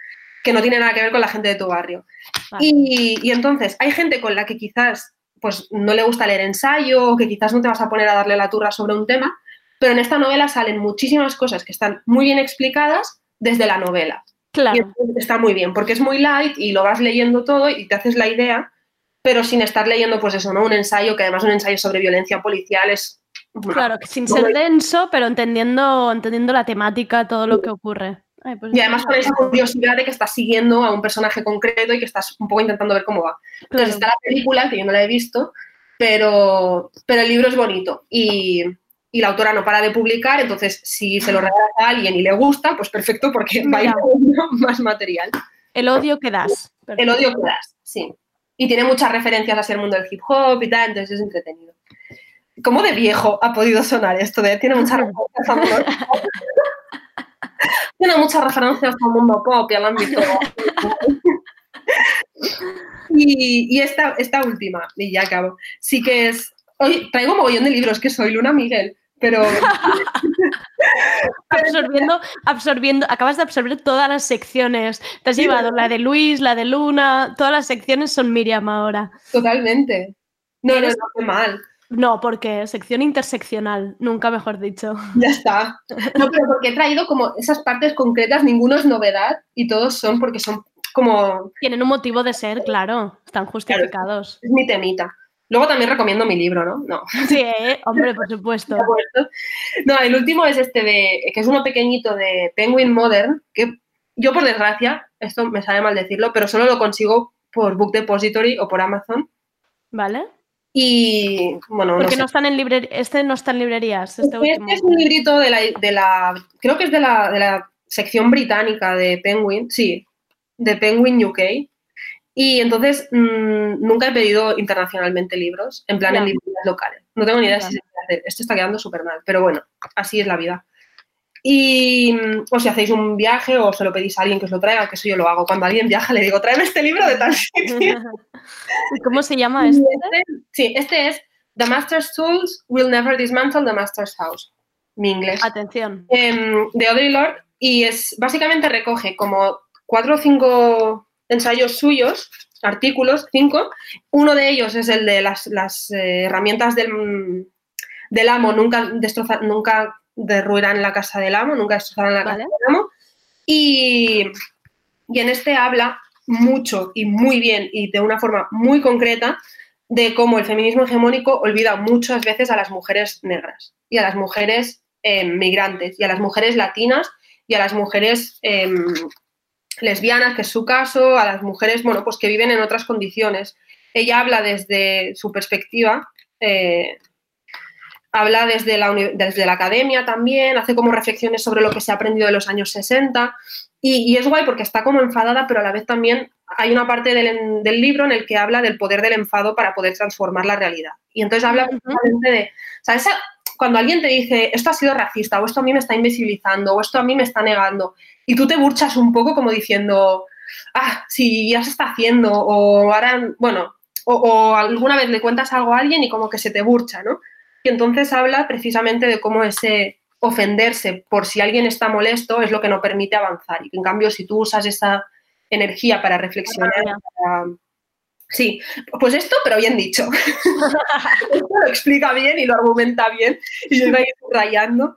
que no tiene nada que ver con la gente de tu barrio. Vale. Y, y entonces hay gente con la que quizás pues, no le gusta leer ensayo o que quizás no te vas a poner a darle la turra sobre un tema, pero en esta novela salen muchísimas cosas que están muy bien explicadas desde la novela. Claro. Y está muy bien, porque es muy light y lo vas leyendo todo y te haces la idea, pero sin estar leyendo, pues eso, ¿no? Un ensayo, que además un ensayo sobre violencia policial es... Bueno, claro, que sin ser denso, pero entendiendo, entendiendo la temática, todo lo que ocurre. Ay, pues y además con esa curiosidad de que estás siguiendo a un personaje concreto y que estás un poco intentando ver cómo va. Entonces claro. Está la película, que yo no la he visto, pero, pero el libro es bonito y... Y la autora no para de publicar, entonces si se lo regalas a alguien y le gusta, pues perfecto, porque va a ir más material. El odio que das. Perfecto. El odio que das, sí. Y tiene muchas referencias hacia el mundo del hip hop y tal, entonces es entretenido. ¿Cómo de viejo ha podido sonar esto? De, tiene muchas referencias al mundo pop. Tiene muchas referencias al mundo pop y al ámbito. Y, y esta, esta última, y ya acabo. Sí que es... Hoy traigo un mogollón de libros, que soy Luna Miguel. Pero... absorbiendo, absorbiendo, acabas de absorber todas las secciones. Te has sí, llevado no. La de Luis, la de Luna, todas las secciones son Miriam ahora. Totalmente. No, no, no, mal. No, porque sección interseccional, nunca mejor dicho. Ya está. No, pero porque he traído como esas partes concretas, ninguno es novedad y todos son porque son como... Tienen un motivo de ser, claro, están justificados. Claro, es mi temita. Luego también recomiendo mi libro, ¿no? No. Sí, ¿eh? Hombre, por supuesto. No, el último es este de... que es uno pequeñito de Penguin Modern, que yo, por desgracia, esto me sabe mal decirlo, pero solo lo consigo por Book Depository o por Amazon. Vale. Y, bueno, porque no sé. No están en librerías. Este no está en librerías, este último. Este es un librito de la... De la creo que es de la, de la sección británica de Penguin. Sí, de Penguin U K. Y entonces mmm, nunca he pedido internacionalmente libros, en plan claro. En librerías locales. No tengo ni idea claro. Si se puede hacer. Esto está quedando súper mal, pero bueno, así es la vida. Y o si hacéis un viaje o se lo pedís a alguien que os lo traiga, que eso yo lo hago. Cuando alguien viaja le digo, tráeme este libro de tal sitio. ¿Cómo se llama este? este? Sí, este es The Master's Tools Will Never Dismantle the Master's House. Mi inglés. Atención. Eh, de Audre Lorde y es básicamente recoge como cuatro o cinco... ensayos suyos, artículos, cinco. Uno de ellos es el de las, las eh, herramientas del, del amo, nunca, destroza, nunca derruirán la casa del amo, nunca destrozarán la ¿Vale? casa del amo. Y, y en este habla mucho y muy bien y de una forma muy concreta de cómo el feminismo hegemónico olvida muchas veces a las mujeres negras y a las mujeres eh, migrantes y a las mujeres latinas y a las mujeres... Eh, lesbianas, que es su caso, a las mujeres, bueno, pues que viven en otras condiciones. Ella habla desde su perspectiva, eh, habla desde la, desde la academia también, hace como reflexiones sobre lo que se ha aprendido de los años sesenta y, y es guay porque está como enfadada, pero a la vez también hay una parte del, del libro en el que habla del poder del enfado para poder transformar la realidad. Y entonces habla precisamente de, ¿sabes? Cuando alguien te dice, esto ha sido racista, o esto a mí me está invisibilizando, o esto a mí me está negando, y tú te burchas un poco como diciendo, ah, sí, ya se está haciendo, o ahora, bueno, o, o alguna vez le cuentas algo a alguien y como que se te burcha, ¿no? Y entonces habla precisamente de cómo ese ofenderse por si alguien está molesto es lo que no permite avanzar. Y en cambio, si tú usas esa energía para reflexionar, para... Sí, pues esto, pero bien dicho. Esto lo explica bien y lo argumenta bien y yo iba a ir rayando.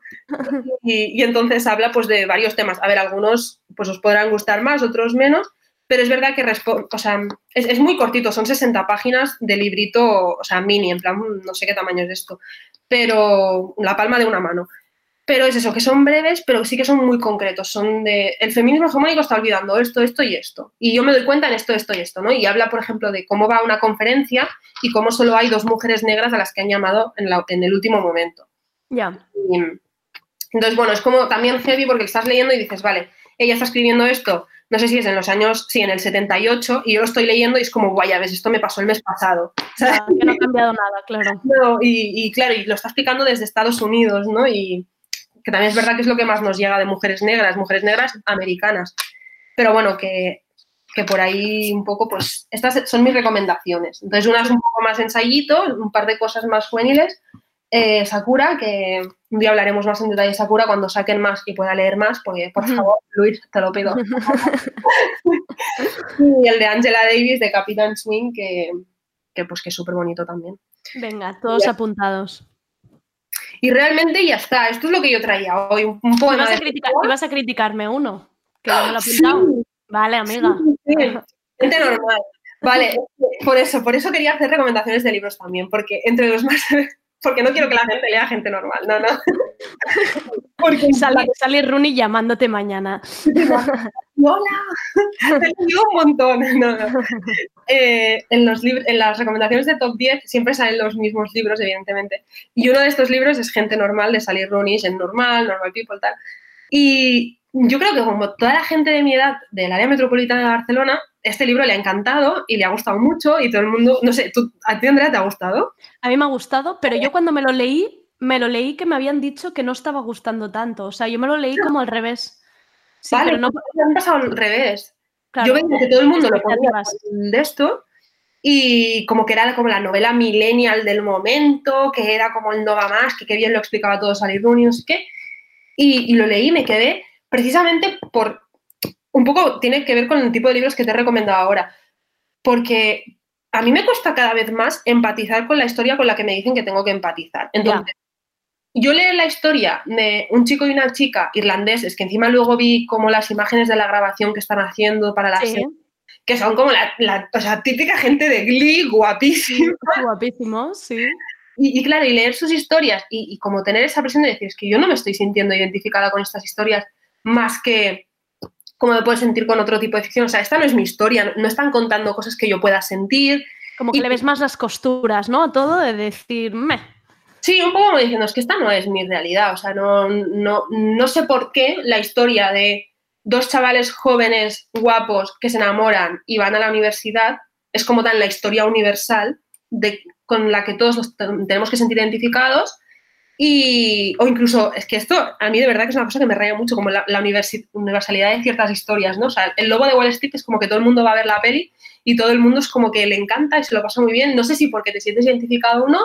Y, y entonces habla pues de varios temas. A ver, algunos pues os podrán gustar más, otros menos, pero es verdad que respo- o sea, es, es muy cortito, son sesenta páginas de librito, o sea, mini, en plan, no sé qué tamaño es esto, pero la palma de una mano. Pero es eso, que son breves, pero sí que son muy concretos. Son de, el feminismo hegemónico está olvidando esto, esto y esto. Y yo me doy cuenta en esto, esto y esto, ¿no? Y habla, por ejemplo, de cómo va a una conferencia y cómo solo hay dos mujeres negras a las que han llamado en, la, en el último momento. Ya. Yeah. Entonces, bueno, es como también heavy porque estás leyendo y dices, vale, ella está escribiendo esto, no sé si es en los años, sí, en el setenta y ocho, y yo lo estoy leyendo y es como, guay, a ver, esto me pasó el mes pasado. ¿Sabes? Ah, que no ha cambiado nada, claro. No, y, y claro, y lo está explicando desde Estados Unidos, ¿no? Y... que también es verdad que es lo que más nos llega de mujeres negras, mujeres negras americanas. Pero bueno, que, que por ahí un poco, pues, estas son mis recomendaciones. Entonces, unas un poco más ensayito, un par de cosas más juveniles. Eh, Sakura, que un día hablaremos más en detalle de Sakura cuando saquen más y pueda leer más, porque, por favor, Luis, te lo pido. Y el de Angela Davis, de Capitán Swing, que, que pues que es súper bonito también. Venga, todos ya. Apuntados. Y realmente ya está, esto es lo que yo traía hoy, un poema. ¿Ibas a, criticar, ibas a criticarme uno? Que no me lo he apuntado. Sí. Vale, amiga. Sí, sí. Gente normal. Vale, por eso, por eso quería hacer recomendaciones de libros también, porque entre los más... Porque no quiero que la gente lea Gente Normal, no, no. Porque sale, sale Rooney llamándote mañana. ¡Hola! Te lo digo un montón. No, no. Eh, en, los lib- en las recomendaciones de top diez siempre salen los mismos libros, evidentemente. Y uno de estos libros es Gente Normal, de Sally Rooney, en Normal, Normal People, tal. Y yo creo que como toda la gente de mi edad del área metropolitana de Barcelona, este libro le ha encantado y le ha gustado mucho y todo el mundo... No sé, ¿tú, ¿a ti, Andrea, te ha gustado? A mí me ha gustado, pero yo cuando me lo leí, me lo leí que me habían dicho que no estaba gustando tanto. O sea, yo me lo leí como al revés. Sí, vale, pero no... me han pasado al revés. Claro, yo veía que todo el mundo lo ponía de esto y como que era como la novela millennial del momento, que era como el no va más, que qué bien lo explicaba todo Sally Rooney, no sé qué. Y, y lo leí y me quedé precisamente por... Un poco tiene que ver con el tipo de libros que te he recomendado ahora, porque a mí me cuesta cada vez más empatizar con la historia con la que me dicen que tengo que empatizar. Entonces, yeah. Yo leí la historia de un chico y una chica irlandeses, que encima luego vi como las imágenes de la grabación que están haciendo para la sí. serie, que son como la, la o sea, típica gente de Glee, guapísima. Guapísimos, sí. Y, y claro, y leer sus historias y, y como tener esa presión de decir, es que yo no me estoy sintiendo identificada con estas historias más que... cómo me puedo sentir con otro tipo de ficción. O sea, esta no es mi historia, no están contando cosas que yo pueda sentir. Como que y... le ves más las costuras, ¿no? Todo de decir, meh. Sí, un poco como diciendo, es que esta no es mi realidad. O sea, no, no, no sé por qué la historia de dos chavales jóvenes guapos que se enamoran y van a la universidad es como tan la historia universal de, con la que todos nos tenemos que sentir identificados. Y, o incluso, es que esto a mí de verdad que es una cosa que me raya mucho, como la, la universi- universalidad de ciertas historias, ¿no? O sea, el Lobo de Wall Street es como que todo el mundo va a ver la peli y todo el mundo es como que le encanta y se lo pasa muy bien. No sé si porque te sientes identificado o no,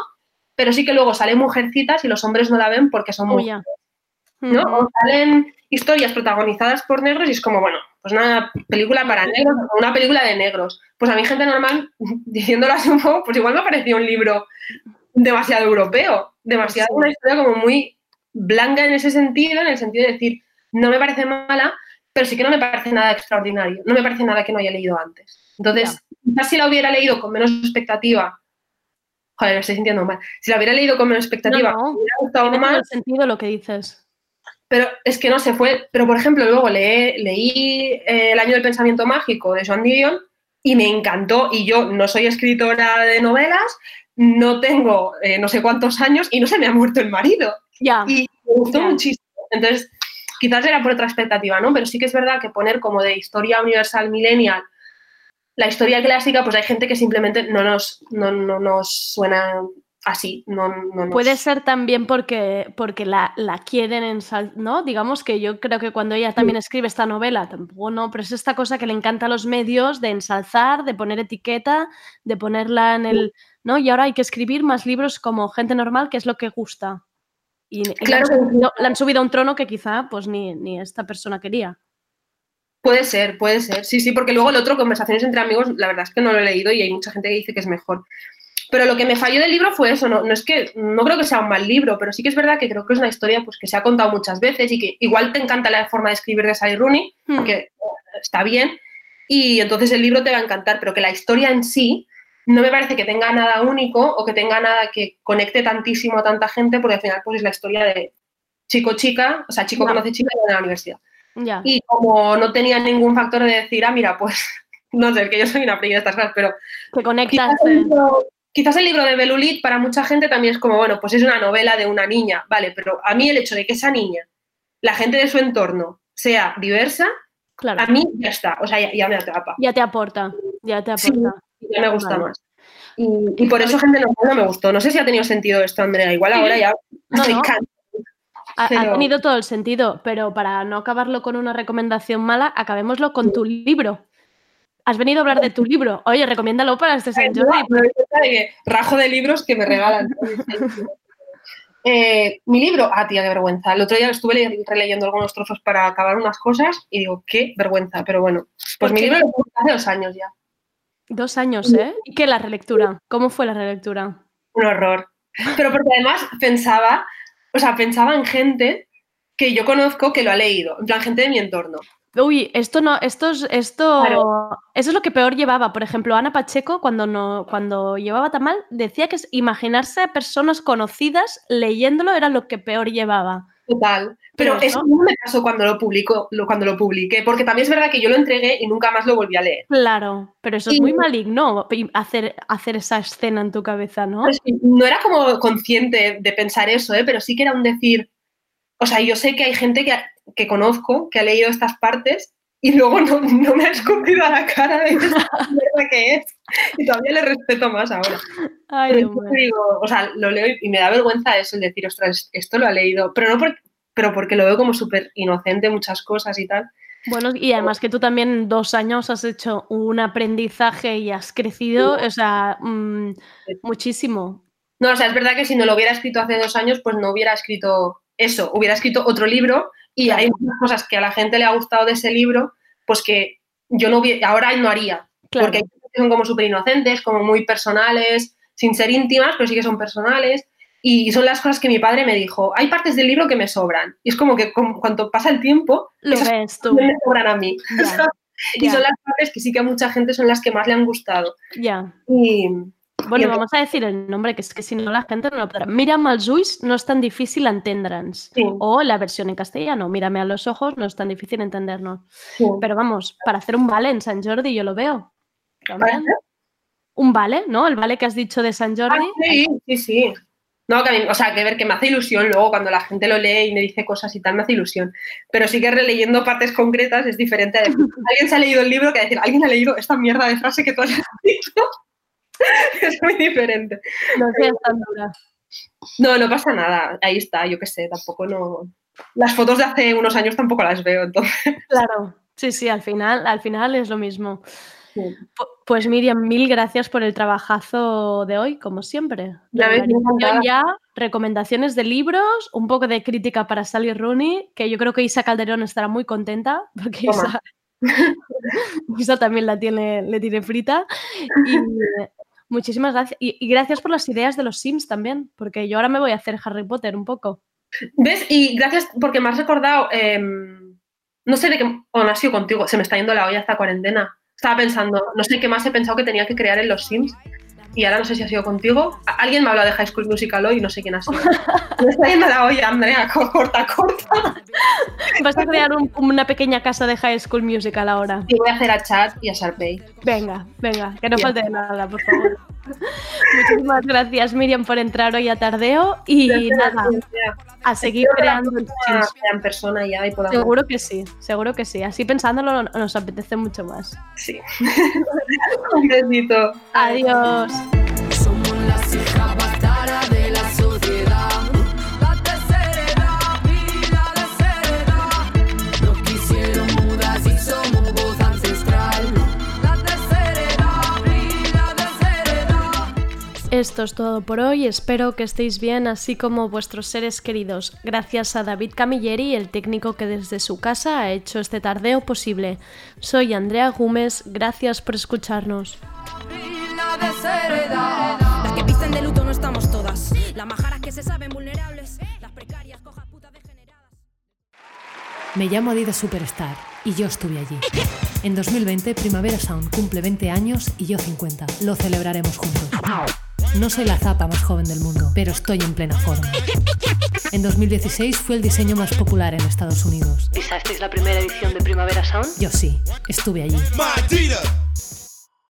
pero sí que luego salen Mujercitas y los hombres no la ven porque son muy... ¿no? O salen historias protagonizadas por negros y es como, bueno, pues una película para negros, una película de negros. Pues a mí Gente Normal, diciéndolo así un poco, pues igual me parecía un libro... demasiado europeo, demasiado sí. Una historia como muy blanca en ese sentido, en el sentido de decir, no me parece mala, pero sí que no me parece nada extraordinario, no me parece nada que no haya leído antes. Entonces, quizás si la hubiera leído con menos expectativa, joder, me estoy sintiendo mal, si la hubiera leído con menos expectativa, no, no. Me hubiera gustado más. Tiene sentido lo que dices. Pero es que no se fue, pero por ejemplo, luego leé, leí eh, El año del pensamiento mágico de Joan Didion y me encantó, y yo no soy escritora de novelas, no tengo eh, no sé cuántos años y no se me ha muerto el marido. Yeah. Y me gustó yeah. muchísimo. Entonces, quizás era por otra expectativa, ¿no? Pero sí que es verdad que poner como de historia universal millennial la historia clásica, pues hay gente que simplemente no nos, no, no nos suena así. No, no, no. Puede ser también porque, porque la, la quieren ensalzar, ¿no? Digamos que yo creo que cuando ella también sí. escribe esta novela, tampoco no, pero es esta cosa que le encanta a los medios de ensalzar, de poner etiqueta, de ponerla en el... Sí. ¿No? Y ahora hay que escribir más libros como Gente Normal, que es lo que gusta. Y claro, la han subido, la han subido a un trono que quizá pues ni, ni esta persona quería. Puede ser, puede ser. Sí, sí, porque luego el otro, Conversaciones entre amigos, la verdad es que no lo he leído y hay mucha gente que dice que es mejor. Pero lo que me falló del libro fue eso, no, no es que, no creo que sea un mal libro, pero sí que es verdad que creo que es una historia pues que se ha contado muchas veces y que igual te encanta la forma de escribir de Sally Rooney, hmm. que está bien, y entonces el libro te va a encantar, pero que la historia en sí no me parece que tenga nada único o que tenga nada que conecte tantísimo a tanta gente, porque al final pues es la historia de chico-chica, o sea, chico no. conoce chica en la universidad. Ya. Y como no tenía ningún factor de decir, ah, mira, pues, no sé, que yo soy una peli de estas cosas, pero... Que conectas. Quizás el, libro, quizás el libro de Belulit para mucha gente también es como, bueno, pues es una novela de una niña, vale, pero a mí el hecho de que esa niña, la gente de su entorno, sea diversa, claro. a mí ya está, o sea, ya, ya me atrapa. Ya te aporta, ya te aporta. Sí, ya me gusta vale. más. Y, y por eso Gente Normal no me gustó. No sé si ha tenido sentido esto, Andrea, igual ahora ya no, me encanta. Ha, pero... ha tenido todo el sentido, pero para no acabarlo con una recomendación mala, acabémoslo con tu libro. Has venido a hablar de tu libro. Oye, recomiéndalo para este San Jordi. No, de rajo de libros que me regalan. eh, Mi libro, ah, tía, qué vergüenza. El otro día estuve releyendo algunos trozos para acabar unas cosas y digo, qué vergüenza, pero bueno. Pues mi qué? libro lo tengo hace dos años ya. Dos años, ¿eh? ¿Y qué la relectura? ¿Cómo fue la relectura? Un horror. Pero porque además pensaba... O sea, pensaba en gente que yo conozco que lo ha leído, en plan gente de mi entorno. Uy, esto no, esto es, esto, claro. eso es lo que peor llevaba. Por ejemplo, Ana Pacheco, cuando no, cuando llevaba tan mal, decía que imaginarse a personas conocidas leyéndolo era lo que peor llevaba. Total. Pero, Pero eso no me pasó cuando lo publicó, cuando lo publiqué, porque también es verdad que yo lo entregué y nunca más lo volví a leer. Claro, pero eso y... es muy maligno, hacer, hacer esa escena en tu cabeza, ¿no? Pues, no era como consciente de pensar eso, ¿eh? Pero sí que era un decir... O sea, yo sé que hay gente que, que conozco, que ha leído estas partes y luego no, no me ha escupido a la cara de esa mierda que es. Y todavía le respeto más ahora. Ay, pero yo digo, o sea, lo leo y me da vergüenza eso, el decir, ostras, esto lo ha leído. Pero no porque... pero porque lo veo como súper inocente, muchas cosas y tal. Bueno, y además que tú también en dos años has hecho un aprendizaje y has crecido, sí. o sea, mm, muchísimo. No, o sea, es verdad que si no lo hubiera escrito hace dos años, pues no hubiera escrito eso, hubiera escrito otro libro y hay muchas cosas que a la gente le ha gustado de ese libro, pues que yo no hubiera, ahora no haría, claro. porque hay cosas que son como súper inocentes, como muy personales, sin ser íntimas, pero sí que son personales. Y son las cosas que mi padre me dijo, hay partes del libro que me sobran. Y es como que con, cuanto pasa el tiempo, lo ves tú. me sobran a mí. Yeah. y yeah. son las partes que sí que a mucha gente son las que más le han gustado. Ya. Yeah. Y bueno, y vamos entonces... a decir el nombre, que es que si no la gente no lo podrá. Mírame a los ojos, no es tan difícil entendernos. Sí. O la versión en castellano, mírame a los ojos, no es tan difícil entendernos. Sí. Pero vamos, para hacer un vale en San Jordi yo lo veo. Un vale, ¿no? El vale que has dicho de San Jordi. Ah, sí, sí, sí. No, que a mí, o sea, que ver que me hace ilusión luego cuando la gente lo lee y me dice cosas y tal, me hace ilusión. Pero sí que releyendo partes concretas es diferente. De, alguien se ha leído el libro que decir, alguien ha leído esta mierda de frase que tú has escrito. Es muy diferente. No seas tan dura. No, no pasa nada. Ahí está, yo qué sé, tampoco no... Las fotos de hace unos años tampoco las veo, entonces. Claro, sí, sí, al final, al final es lo mismo. Sí. Pues Miriam, mil gracias por el trabajazo de hoy, como siempre. Regularización ya, recomendaciones de libros, un poco de crítica para Sally Rooney, que yo creo que Isa Calderón estará muy contenta, porque Isa, Isa también la tiene, le tiene frita. Y muchísimas gracias. Y, y gracias por las ideas de los Sims también, porque yo ahora me voy a hacer Harry Potter un poco. ¿Ves? Y gracias porque me has recordado, eh, no sé de qué, o no ha sido contigo, se me está yendo la olla esta cuarentena. Estaba pensando, no sé qué más he pensado que tenía que crear en los Sims y ahora no sé si ha sido contigo. Alguien me ha hablado de High School Musical hoy y no sé quién ha sido. Me está yendo la olla, Andrea, corta, corta. Vas a crear un, una pequeña casa de High School Musical ahora. Y voy a hacer a Chad y a Sharpay. Venga, venga, que no Bien. falte nada, por favor. Muchísimas gracias, Miriam, por entrar hoy a Tardeo y gracias, nada, Andrea. a seguir Espero creando la en persona ya y podamos. Seguro que sí, seguro que sí. Así pensándolo nos apetece mucho más. Sí. Un besito. Adiós. Somos las hijas bastardas. Esto es todo por hoy, espero que estéis bien así como vuestros seres queridos. Gracias a David Camilleri, el técnico que desde su casa ha hecho este tardeo posible. Soy Andrea Gómez, gracias por escucharnos. Las que visten de luto no estamos todas, las majaras que se saben vulnerables, las precarias cojas putas degeneradas. Me llamo Adidas Superstar y yo estuve allí. En dos mil veinte, Primavera Sound cumple veinte años y yo cincuenta. Lo celebraremos juntos. No soy la zapa más joven del mundo, pero estoy en plena forma. En dos mil dieciséis fue el diseño más popular en Estados Unidos. ¿Pisasteis la primera edición de Primavera Sound? Yo sí, estuve allí.